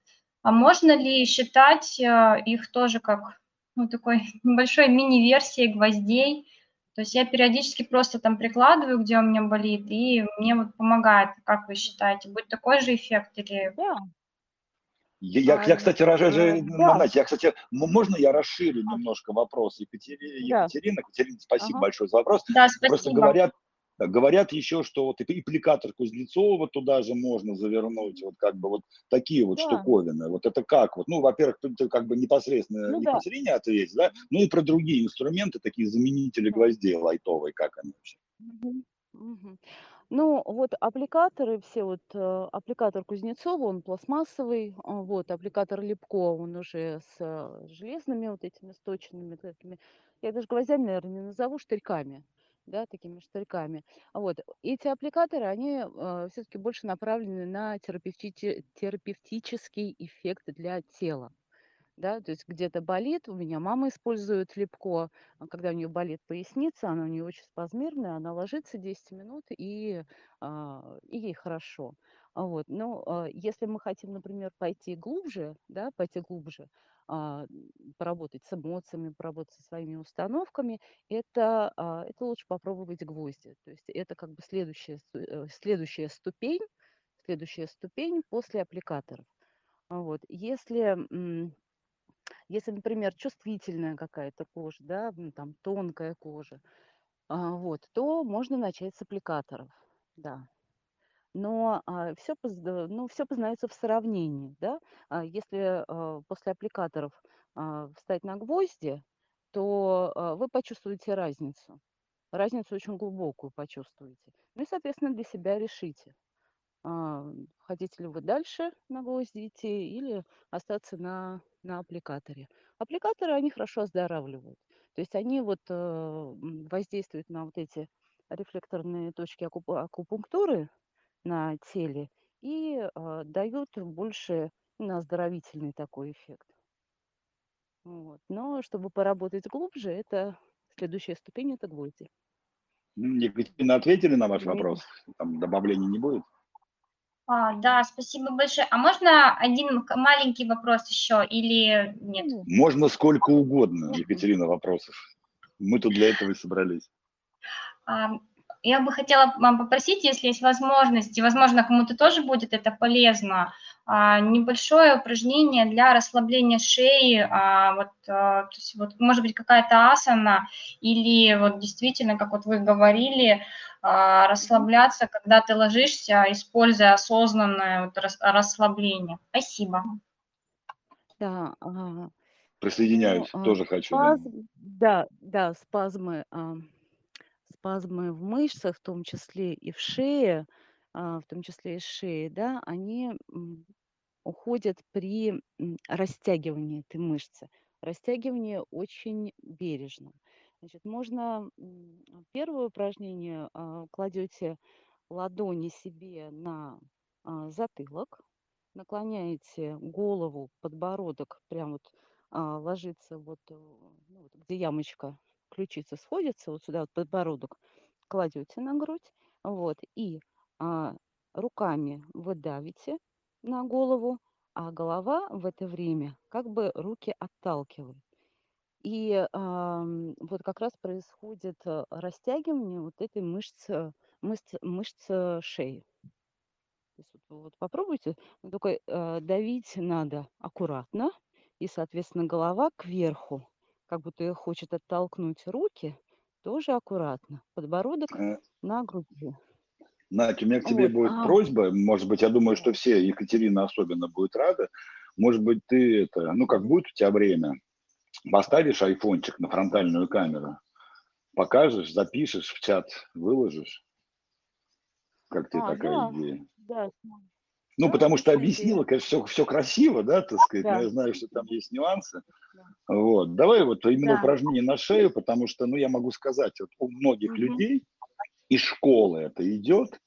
А можно ли считать их тоже как, ну, такой небольшой мини-версией гвоздей? То есть я периодически просто там прикладываю, где у меня болит, и мне вот помогает. Как вы считаете, будет такой же эффект или... Я, а, я, кстати, раз... да. я, кстати, можно я расширю немножко вопрос Екатерины? Да. Екатерина, спасибо ага. большое за вопрос. Да, спасибо. Просто говорят, говорят еще, что вот и аппликатор Кузнецова туда же можно завернуть, вот как бы вот такие вот да. штуковины. Вот это как? Вот, ну, во-первых, ты как бы непосредственно ну, Екатерине да. ответишь, да? Ну и про другие инструменты, такие заменители да. гвоздей лайтовые, как они вообще? Угу. Угу. Ну, вот аппликаторы все, вот аппликатор Кузнецова, он пластмассовый, вот, аппликатор Липко, он уже с железными вот этими сточными, такими, я даже гвоздями, наверное, не назову, штырьками, да, такими штырьками. Вот, эти аппликаторы, они э, все-таки больше направлены на терапевти- терапевтический эффект для тела. Да, то есть где-то болит, у меня мама использует Липко, когда у нее болит поясница, она у нее очень спазмирная, она ложится десять минут и, и ей хорошо. Вот. Но если мы хотим, например, пойти глубже, да, пойти глубже, поработать с эмоциями, поработать со своими установками, это, это лучше попробовать гвозди. То есть это как бы следующая, следующая ступень, следующая ступень после аппликаторов. Вот. Если, если, например, чувствительная какая-то кожа, да, там тонкая кожа, вот, то можно начать с аппликаторов, да. Но а, все, ну, все познается в сравнении. Да? А если а, после аппликаторов а, встать на гвозди, то а, вы почувствуете разницу. Разницу очень глубокую почувствуете. Ну и, соответственно, для себя решите, а, хотите ли вы дальше на гвозди идти или остаться на, на аппликаторе. Аппликаторы, они хорошо оздоравливают. То есть они вот, а, воздействуют на вот эти рефлекторные точки акупу- акупунктуры, на теле и э, дают больше на оздоровительный такой эффект. Вот. Но чтобы поработать глубже, это следующая ступень, это гвозди. Екатерина, ответили на ваш вопрос? Там добавлений не будет? А, да, спасибо большое. А можно один маленький вопрос еще или нет? Можно сколько угодно, Екатерина, вопросов. Мы тут для этого и собрались. А... Я бы хотела вам попросить, если есть возможность, и, возможно, кому-то тоже будет это полезно, небольшое упражнение для расслабления шеи, вот, то есть, вот, может быть, какая-то асана, или вот действительно, как вот вы говорили, расслабляться, когда ты ложишься, используя осознанное вот расслабление. Спасибо. Да. Присоединяюсь, ну, тоже хочу. Спазм, да, да, спазмы. Спазмы в мышцах, в том числе и в шее, в том числе и шее, да, они уходят при растягивании этой мышцы. Растягивание очень бережно. Значит, можно первое упражнение: кладете ладони себе на затылок, наклоняете голову, подбородок, прям вот ложится вот, ну, где ямочка. Ключица сходится, вот сюда вот подбородок кладете на грудь, вот, и а, руками вы давите на голову, а голова в это время как бы руки отталкивает. И а, вот как раз происходит растягивание вот этой мышцы, мышцы, мышцы шеи. То есть, вот попробуйте, только а, давить надо аккуратно, и, соответственно, голова кверху, как будто хочет оттолкнуть руки, тоже аккуратно. Подбородок на груди. Надь, у меня к тебе вот. будет а, просьба. Может быть, я думаю, что все, Екатерина особенно, будет рада. Может быть, ты это, ну, как будет у тебя время, поставишь айфончик на фронтальную камеру, покажешь, запишешь, в чат выложишь. Как тебе а, такая да. идея? Да. Ну, да, потому что объяснила, конечно, все, все красиво, да, так сказать, да. Но я знаю, что там есть нюансы. Да. Вот, давай вот именно да. упражнение на шею, потому что, ну, я могу сказать, вот у многих угу. людей из школы это идет,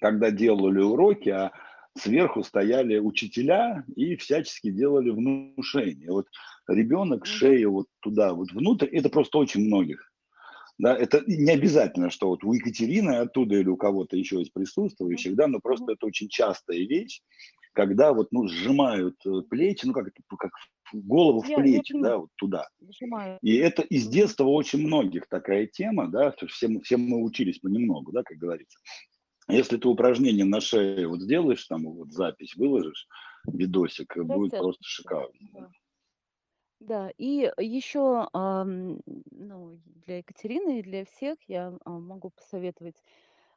когда делали уроки, а сверху стояли учителя и всячески делали внушение. Вот ребенок угу. шею вот туда, вот внутрь, это просто очень многих. Да, это не обязательно, что вот у Екатерины оттуда или у кого-то еще из присутствующих, да, но просто это очень частая вещь, когда вот, ну, сжимают плечи, ну, как, как голову в плечи, я, я, да, вот туда. Сжимаю. И это из детства очень многих такая тема, да, все, все мы учились понемногу, да, как говорится. Если ты упражнение на шее вот сделаешь, там вот запись выложишь, видосик, да, будет это просто шикарно. Да. Да, и еще ну, для Екатерины и для всех я могу посоветовать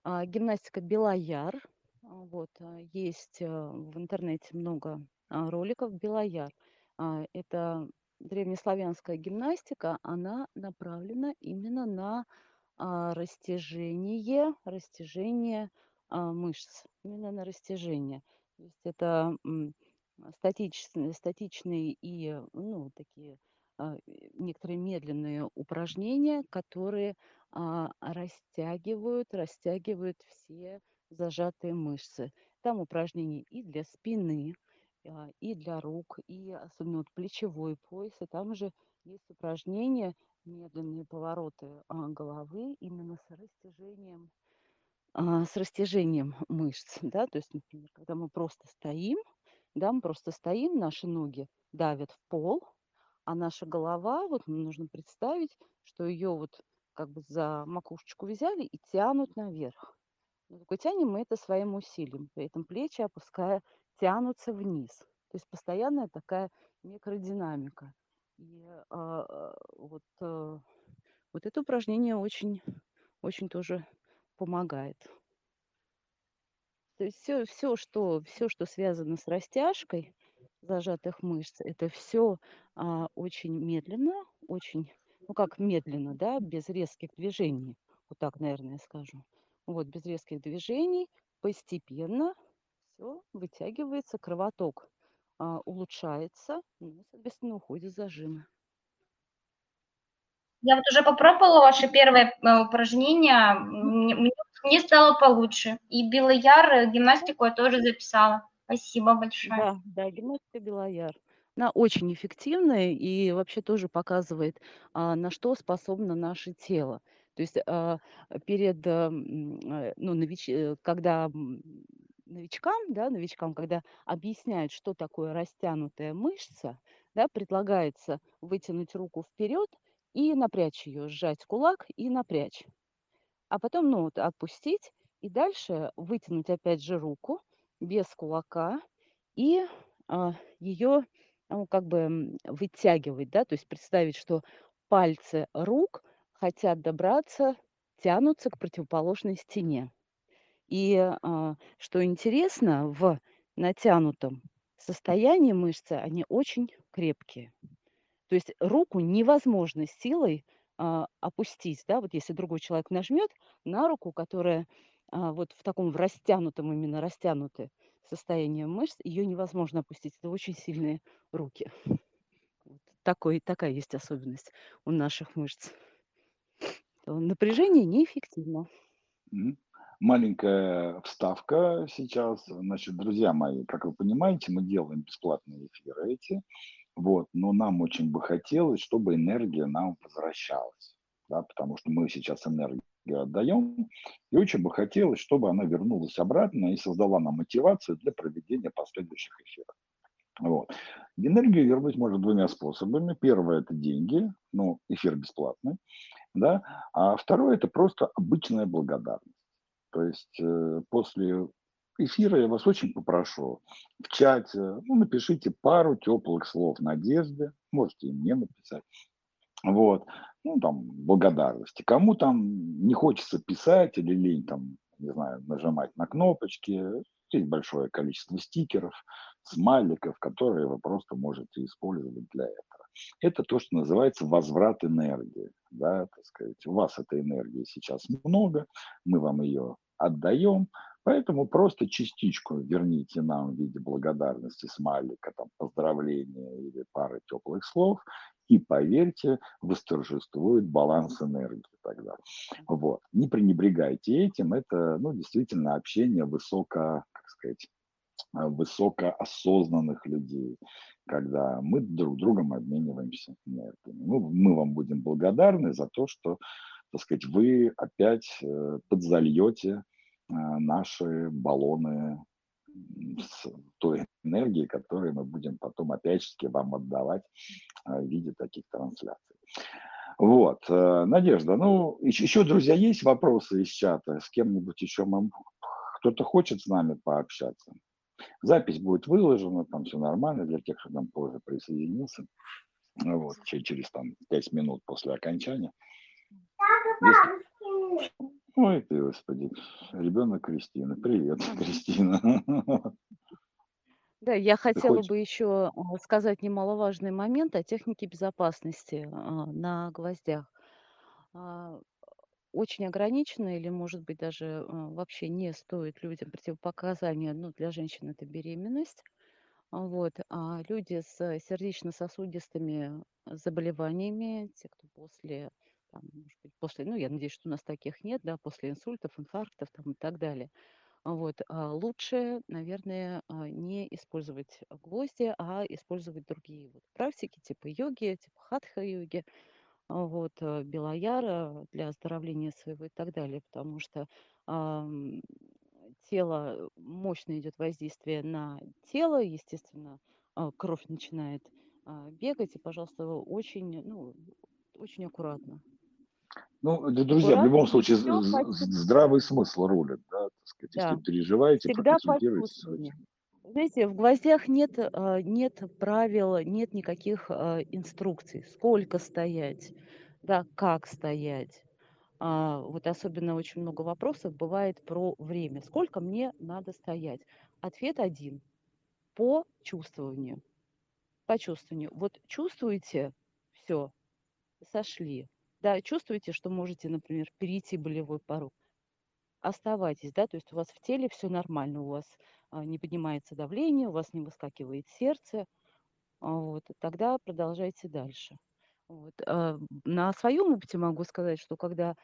гимнастика Белояр. Вот, есть в интернете много роликов Белояр. Это древнеславянская гимнастика, она направлена именно на растяжение, растяжение мышц, именно на растяжение. То есть это... Статичные, статичные и ну, такие некоторые медленные упражнения, которые а, растягивают, растягивают все зажатые мышцы. Там упражнения и для спины, а, и для рук, и особенно вот плечевой пояс. И там же есть упражнения, медленные повороты а, головы именно с растяжением, а, с растяжением мышц. Да? То есть, например, когда мы просто стоим, да, мы просто стоим, наши ноги давят в пол, а наша голова, вот нужно представить, что ее вот как бы за макушечку взяли и тянут наверх. Тянем мы это своим усилием, при этом плечи опуская тянутся вниз. То есть постоянная такая микродинамика. И а, вот, а, вот это упражнение очень, очень тоже помогает. То есть все, все, что, все, что связано с растяжкой зажатых мышц, это все а, очень медленно, очень, ну как медленно, да, без резких движений. Вот так, наверное, я скажу. Вот, без резких движений постепенно все вытягивается, кровоток а, улучшается, ну, соответственно, уходят зажимы. Я вот уже попробовала ваше первое упражнение, мне, мне стало получше. И Белояр, гимнастику я тоже записала. Спасибо большое. Да, да, гимнастика Белояр. Она очень эффективная и вообще тоже показывает, а, на что способно наше тело. То есть перед, ну, нович... когда новичкам, да, новичкам, когда объясняют, что такое растянутая мышца, да, предлагается вытянуть руку вперед и напрячь ее, сжать кулак и напрячь. А потом, ну, вот, отпустить и дальше вытянуть опять же руку без кулака и а, ее, ну, как бы вытягивать, да, то есть представить, что пальцы рук хотят добраться, тянутся к противоположной стене. И что интересно, в натянутом состоянии мышцы они очень крепкие. То есть руку невозможно силой опустить. Да? Вот если другой человек нажмет на руку, которая вот в таком в растянутом, именно растянутое состояние мышц, ее невозможно опустить. Это очень сильные руки. Такой, такая есть особенность у наших мышц. Напряжение неэффективно. Маленькая вставка сейчас. Значит, друзья мои, как вы понимаете, мы делаем бесплатные эфиры эти. Вот, но нам очень бы хотелось, чтобы энергия нам возвращалась. Да, потому что мы сейчас энергию отдаем. И очень бы хотелось, чтобы она вернулась обратно и создала нам мотивацию для проведения последующих эфиров. Вот. Энергию вернуть можно двумя способами. Первое – это деньги, ну, эфир бесплатный, да, а второе – это просто обычная благодарность. То есть э, после эфира я вас очень попрошу в чате, ну, напишите пару теплых слов Надежде, можете и мне написать, вот, ну, там, благодарности. Кому там не хочется писать или лень, там, не знаю, нажимать на кнопочки, здесь большое количество стикеров, смайликов, которые вы просто можете использовать для этого. Это то, что называется возврат энергии. Да, так сказать. У вас этой энергии сейчас много, мы вам ее отдаем, поэтому просто частичку верните нам в виде благодарности, смайлика, там, поздравления или пары теплых слов, и, поверьте, восторжествует баланс энергии тогда. Вот. Не пренебрегайте этим, это, ну, действительно общение высоко, как сказать, высокоосознанных людей, когда мы друг другом обмениваемся энергиями. Мы, мы вам будем благодарны за то, что, так сказать, вы опять подзальете наши баллоны с той энергией, которую мы будем потом опять-таки вам отдавать в виде таких трансляций. Вот, Надежда, ну, еще, друзья, есть вопросы из чата? С кем-нибудь еще мы... кто-то хочет с нами пообщаться? Запись будет выложена, там все нормально для тех, кто там позже присоединился. Вот, через там, пять минут после окончания. Если... Ой, ты, господи, ребенок Кристина. Привет, Кристина. Да, я хотела бы еще сказать немаловажный момент о технике безопасности на гвоздях. Очень ограничено или, может быть, даже вообще не стоит людям противопоказания, ну, для женщин это беременность, вот, а люди с сердечно-сосудистыми заболеваниями, те, кто после, там, может быть, после, ну, я надеюсь, что у нас таких нет, да, после инсультов, инфарктов там, и так далее, вот, лучше, наверное, не использовать гвозди, а использовать другие вот практики, типа йоги, типа хатха-йоги, вот, Белояра для оздоровления своего и так далее, потому что э, тело, мощно идет воздействие на тело, естественно, э, кровь начинает э, бегать, и, пожалуйста, очень, ну, очень аккуратно. Ну, друзья, аккуратно, в любом случае, здравый смысл рулит, да, так сказать, да. Если переживаете, проконсультируйтесь. Знаете, в гвоздях нет, э, нет правил, нет никаких э, инструкций, сколько стоять, да, как стоять. А, вот особенно очень много вопросов бывает про время. Сколько мне надо стоять? Ответ один. По чувствованию. По чувствованию. Вот чувствуете, все, сошли. Да, чувствуете, что можете, например, перейти болевой порог. Оставайтесь, да, то есть у вас в теле все нормально, у вас а, не поднимается давление, у вас не выскакивает сердце, а, вот, тогда продолжайте дальше. Вот. А, на своем опыте могу сказать, что когда,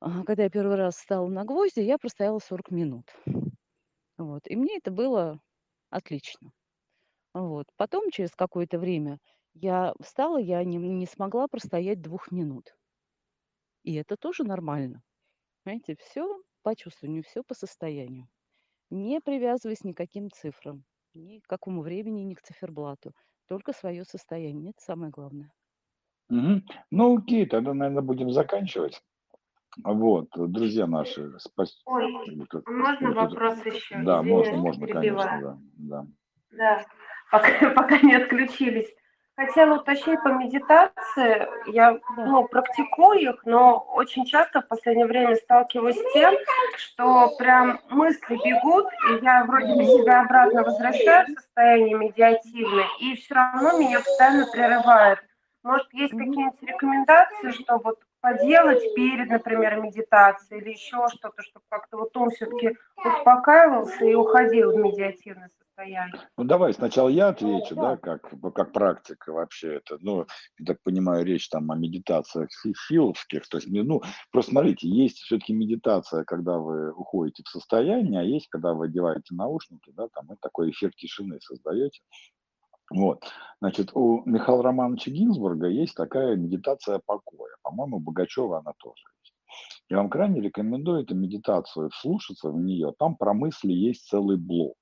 а, когда я первый раз встала на гвозди, я простояла сорок минут, вот, и мне это было отлично. Вот. Потом, через какое-то время, я встала, я не, не смогла простоять двух минут, и это тоже нормально, понимаете, все по чувствованию, все по состоянию, не привязываясь ни к каким цифрам, ни к какому времени, ни к циферблату, только свое состояние, это самое главное. Угу. Ну окей, тогда, наверное, будем заканчивать. Вот, друзья наши, спасибо. Ой, как, можно как вопрос это... еще? Да, извиняюсь, можно, можно, перебиваю. Конечно, да. Да, да. Пока, пока не отключились. Хотела уточнить по медитации. Я ну, практикую их, но очень часто в последнее время сталкиваюсь с тем, что прям мысли бегут, и я вроде бы себя обратно возвращаю в состояние медиативное, и все равно меня постоянно прерывает. Может, есть какие-нибудь рекомендации, что вот поделать перед, например, медитацией или еще что-то, чтобы как-то вот он все-таки успокаивался и уходил в медиативное состояние? Ну, давай сначала я отвечу, да, да как, как практика вообще это. Ну, я так понимаю, речь там о медитациях филовских. То есть, ну, просто смотрите, есть все-таки медитация, когда вы уходите в состояние, а есть, когда вы одеваете наушники, да, там, и такой эффект тишины создаете. Вот, значит, у Михаила Романовича Гинзбурга есть такая медитация покоя, по-моему, у Богачева она тоже есть. Я вам крайне рекомендую эту медитацию, вслушаться в нее, там про мысли есть целый блок.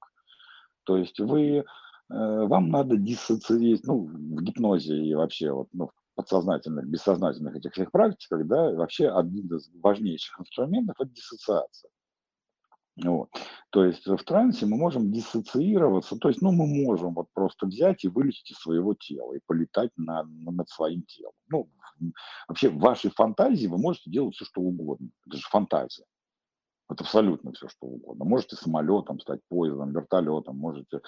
То есть вы, вам надо диссоциировать, ну, в гипнозе и вообще вот, ну, в подсознательных, бессознательных этих всех практиках, да, вообще один из важнейших инструментов – это диссоциация. Вот. То есть в трансе мы можем диссоциироваться, то есть ну, мы можем вот просто взять и вылететь из своего тела и полетать на, над своим телом. Ну, вообще в вашей фантазии вы можете делать все, что угодно. Это же фантазия. Это абсолютно все, что угодно. Можете самолетом стать, поездом, вертолетом, можете,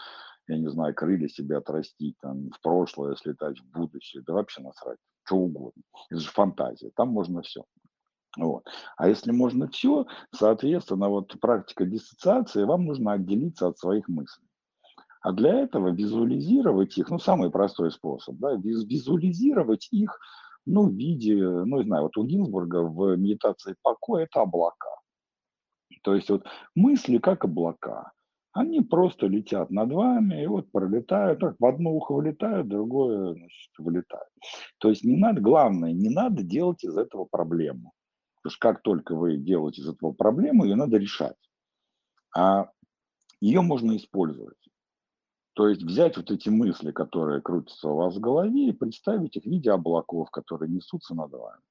я не знаю, крылья себе отрастить, там, в прошлое слетать, в будущее. Да вообще насрать, что угодно. Это же фантазия, там можно все. Вот. А если можно все, соответственно, вот практика диссоциации, вам нужно отделиться от своих мыслей. А для этого визуализировать их, ну, самый простой способ, да, визуализировать их, ну, в виде, ну, не знаю, вот у Гинзбурга в медитации покоя это облака. То есть вот мысли как облака. Они просто летят над вами и вот пролетают, так, в одно ухо вылетают, в другое, значит, вылетают. То есть не надо, главное, не надо делать из этого проблему. Потому что как только вы делаете из этого проблему, ее надо решать. А ее можно использовать. То есть взять вот эти мысли, которые крутятся у вас в голове, и представить их в виде облаков, которые несутся над вами.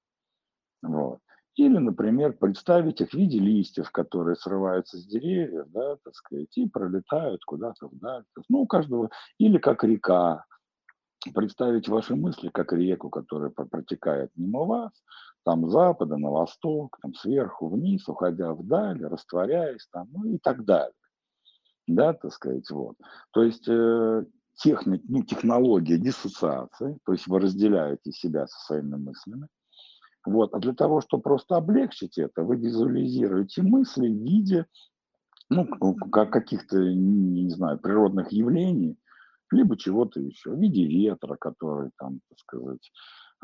Вот. Или, например, представить их в виде листьев, которые срываются с деревьев, да, так сказать, и пролетают куда-то вдаль. Ну, у каждого. Или как река. Представить ваши мысли как реку, которая протекает мимо вас. Там с запада на восток, там сверху вниз, уходя вдаль, растворяясь там, ну и так далее. Да, так сказать, вот. То есть э, техни, ну, технология диссоциации, то есть вы разделяете себя со своими мыслями. Вот. А для того, чтобы просто облегчить это, вы визуализируете мысли в виде ну, каких-то, не знаю, природных явлений, либо чего-то еще, в виде ветра, который там, так сказать,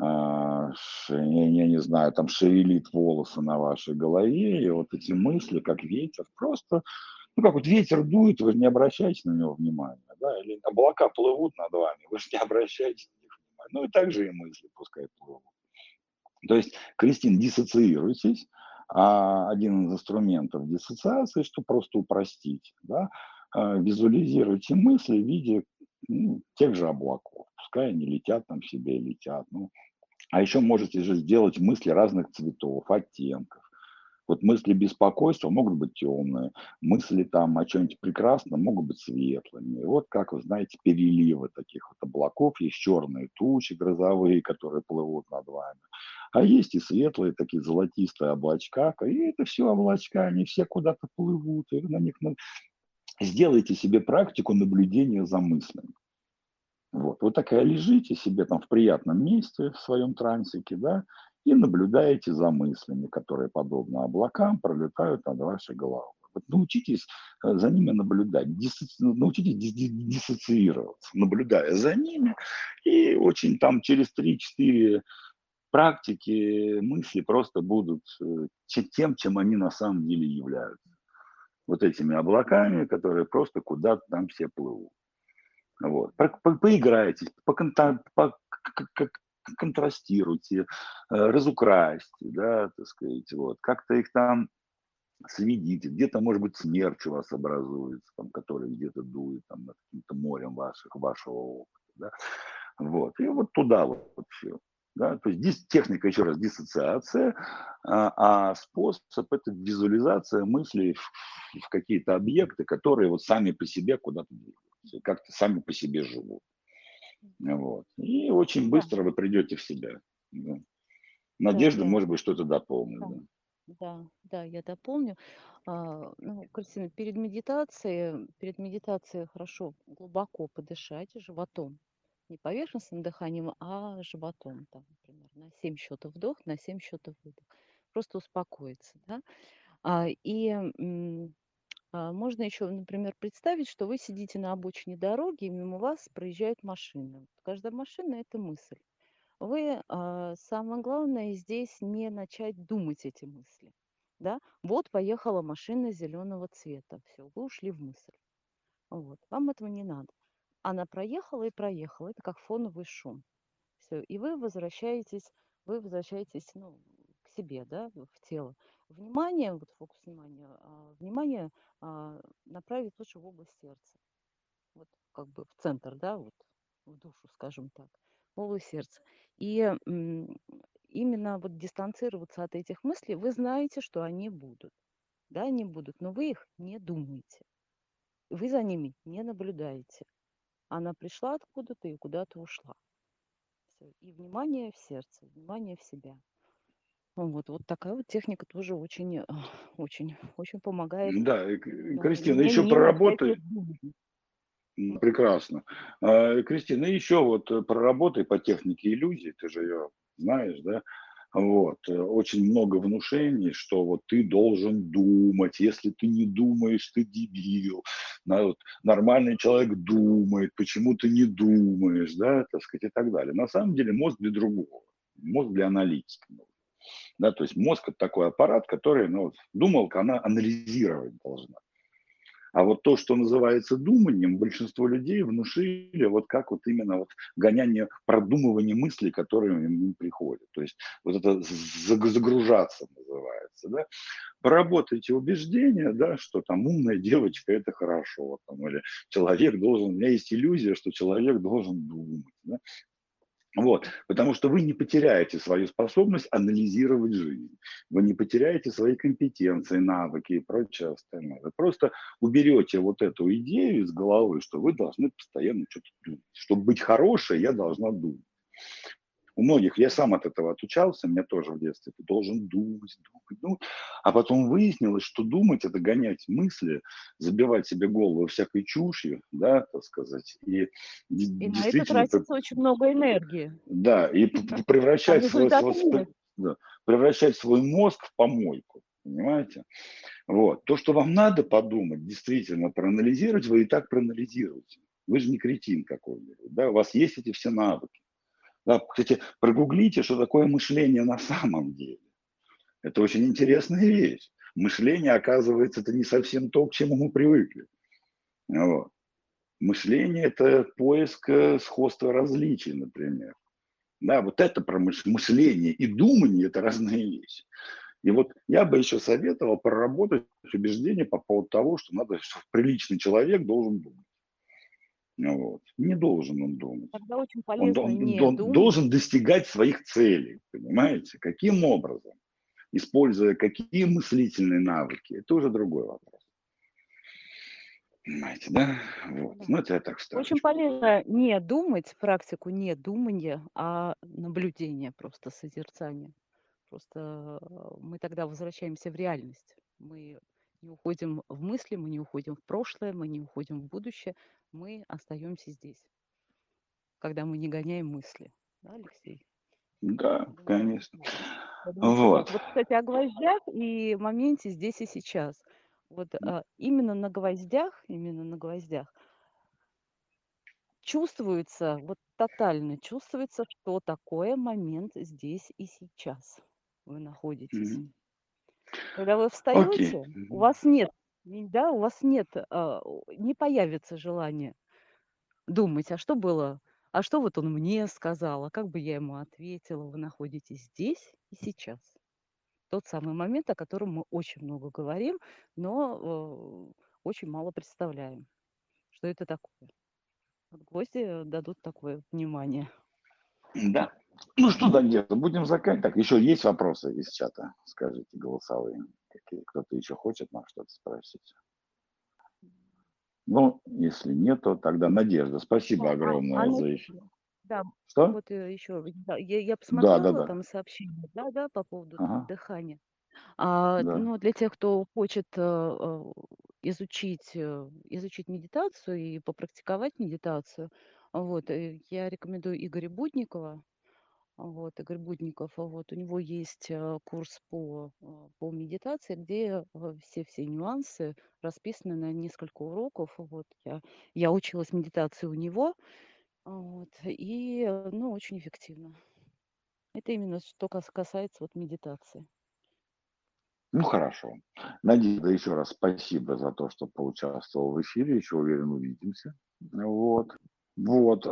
я, я не знаю, там шевелит волосы на вашей голове, и вот эти мысли, как ветер, просто, ну как вот ветер дует, вы же не обращаете на него внимания, да, или облака плывут над вами, вы же не обращаете на них внимания, ну и так же и мысли пускай плывут. То есть, Кристин, диссоциируйтесь, а один из инструментов диссоциации, что просто упростить, да, визуализируйте мысли в виде ну, тех же облаков, пускай они летят там себе и летят, ну, а еще можете же сделать мысли разных цветов, оттенков. Вот мысли беспокойства могут быть темные, мысли там о чем-нибудь прекрасном могут быть светлыми. И вот, как вы знаете, переливы таких вот облаков, есть черные тучи грозовые, которые плывут над вами. А есть и светлые такие золотистые облачка, и это все облачка, они все куда-то плывут, и на них... Сделайте себе практику наблюдения за мыслями. Вот, вот такая лежите себе там в приятном месте, в своем трансике, да, и наблюдаете за мыслями, которые, подобно облакам, пролетают над вашей головой. Вот научитесь за ними наблюдать, дисо... научитесь диссоциироваться, наблюдая за ними, и очень там через три-четыре практики мысли просто будут тем, чем они на самом деле являются. Вот этими облаками, которые просто куда-то там все плывут. Вот. Поиграйтесь, поконтрастируйте, разукрасьте, да, так сказать, вот. Как-то их там сведите. Где-то, может быть, смерч у вас образуется, там, который где-то дует там, над каким-то морем ваших, вашего опыта. Да. Вот. И вот туда вот, вот все. Да? То есть здесь техника, еще раз, диссоциация, а, а способ – это визуализация мыслей в, в какие-то объекты, которые вот сами по себе куда-то двигаются, как-то сами по себе живут. Вот. И очень быстро вы придете в себя. Да. Надежда, да, да. может быть, что-то дополнит. Да. Да, да, я дополню. А, ну, Кристина, перед медитацией, перед медитацией хорошо глубоко подышать животом. Не поверхностным дыханием, а животом, там, например, на семь счетов вдох, на семь счетов выдох. Просто успокоиться. Да? А, и м, а, можно еще, например, представить, что вы сидите на обочине дороги, и мимо вас проезжает машина. Каждая машина – это мысль. Вы, а, самое главное, здесь не начать думать эти мысли. Да? Вот поехала машина зеленого цвета. Все, вы ушли в мысль. Вот. Вам этого не надо. Она проехала и проехала, это как фоновый шум. Все, и вы возвращаетесь, вы возвращаетесь ну, к себе, да, в тело. Внимание, вот фокус внимания, внимание направить лучше в область сердца. Вот как бы в центр, да, вот в душу, скажем так, в область сердца. И именно вот дистанцироваться от этих мыслей, вы знаете, что они будут. Да, они будут, но вы их не думаете. Вы за ними не наблюдаете. Она пришла откуда-то и куда-то ушла. Все. И внимание в сердце, внимание в себя. Вот, вот такая вот техника тоже очень, очень, очень помогает. Да, и, да. Кристина, еще проработай. Хотят... Прекрасно. А, Кристина, еще вот проработай по технике иллюзий, ты же ее знаешь, да? Вот. Очень много внушений, что вот ты должен думать, если ты не думаешь, ты дебил. Нормальный человек думает, почему ты не думаешь, да, так сказать, и так далее. На самом деле мозг для другого, мозг для аналитики. Да, то есть мозг – это такой аппарат, который, ну, думалка, она анализировать должна. А вот то, что называется думанием, большинство людей внушили вот как вот именно вот гоняние, продумывание мыслей, которые им приходят. То есть вот это загружаться называется. Да? Поработайте убеждения, да, что там умная девочка – это хорошо. Там, или человек должен, у меня есть иллюзия, что человек должен думать. Да? Вот, потому что вы не потеряете свою способность анализировать жизнь, вы не потеряете свои компетенции, навыки и прочее остальное. Вы просто уберете вот эту идею из головы, что вы должны постоянно что-то думать. Чтобы быть хорошей, я должна думать. У многих, я сам от этого отучался, меня тоже в детстве, ты должен думать, думать, думать. А потом выяснилось, что думать – это гонять мысли, забивать себе голову всякой чушью, да, так сказать. И, и действительно, на это тратится это, очень много энергии. Да, и превращать свой, свой, да, превращать свой мозг в помойку, понимаете? Вот. То, что вам надо подумать, действительно проанализировать, вы и так проанализируете. Вы же не кретин какой-нибудь, да, у вас есть эти все навыки. Да, кстати, прогуглите, что такое мышление на самом деле. Это очень интересная вещь. Мышление, оказывается, это не совсем то, к чему мы привыкли. Вот. Мышление – это поиск сходства различий, например. Да, вот это про мышление и думание – это разные вещи. И вот я бы еще советовал проработать убеждение по поводу того, что надо, что приличный человек должен думать. Вот. Не должен он думать. Тогда очень полезно он, он, не он думать. Должен достигать своих целей, понимаете? Каким образом? используя какие мыслительные навыки, это уже другой вопрос. Понимаете, да? Вот. Да. Ну, это я так вставлю. Очень полезно не думать, практику не думания, а наблюдение, просто созерцание. Просто мы тогда возвращаемся в реальность. Мы не уходим в мысли, мы не уходим в прошлое, мы не уходим в будущее. Мы остаемся здесь, когда мы не гоняем мысли. Да, Алексей? Да, да, конечно. Думаю, вот. Вот, кстати, о гвоздях и моменте здесь и сейчас. Вот а, именно на гвоздях, именно на гвоздях чувствуется, вот тотально чувствуется, что такое момент здесь и сейчас вы находитесь. Mm-hmm. Когда вы встаете, okay. у вас нет, да, у вас нет, а, не появится желание думать, а что было, а что вот он мне сказал, а как бы я ему ответила. Вы находитесь здесь и сейчас. Тот самый момент, о котором мы очень много говорим, но э, очень мало представляем, что это такое. Гости дадут такое внимание. Да. Ну что, Надежда, будем заканчивать. Так, еще есть вопросы из чата? Скажите, голосовые. Кто-то еще хочет нам что-то спросить? Ну, если нет, то тогда Надежда. Спасибо а, огромное а, за эфир. Да, что? Вот еще, да, я, я посмотрела да, да, да. там сообщение, да, да, по поводу ага. дыхания. А, да. Ну, для тех, кто хочет изучить, изучить медитацию и попрактиковать медитацию, вот, я рекомендую Игоря Будникова. Вот, Игорь Будников, вот, у него есть курс по, по медитации, где все-все нюансы расписаны на несколько уроков. Вот, я, я училась медитации у него. Вот, и, ну, очень эффективно. Это именно что касается вот медитации. Ну, хорошо. Надежда, еще раз спасибо за то, что поучаствовал в эфире. Еще, уверен, увидимся. Вот. Вот.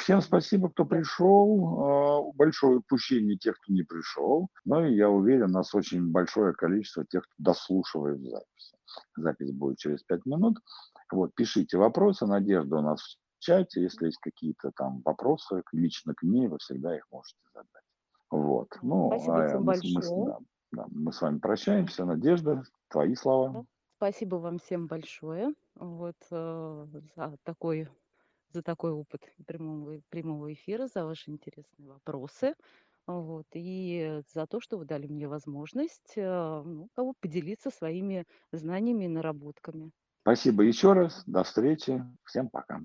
Всем спасибо, кто пришел. Большое упущение тех, кто не пришел. Ну, и я уверен, у нас очень большое количество тех, кто дослушивает запись. Запись будет через пять минут. Вот, пишите вопросы. Надежда у нас в чате, если есть какие-то там вопросы лично к ней, вы всегда их можете задать. Вот. Ну, а мы, мы, да, да, мы с вами прощаемся. Надежда, твои слова. Спасибо вам всем большое вот, э, за, такой, за такой опыт прямого, прямого эфира, за ваши интересные вопросы вот, и за то, что вы дали мне возможность э, ну, поделиться своими знаниями и наработками. Спасибо еще раз. До встречи. Всем пока.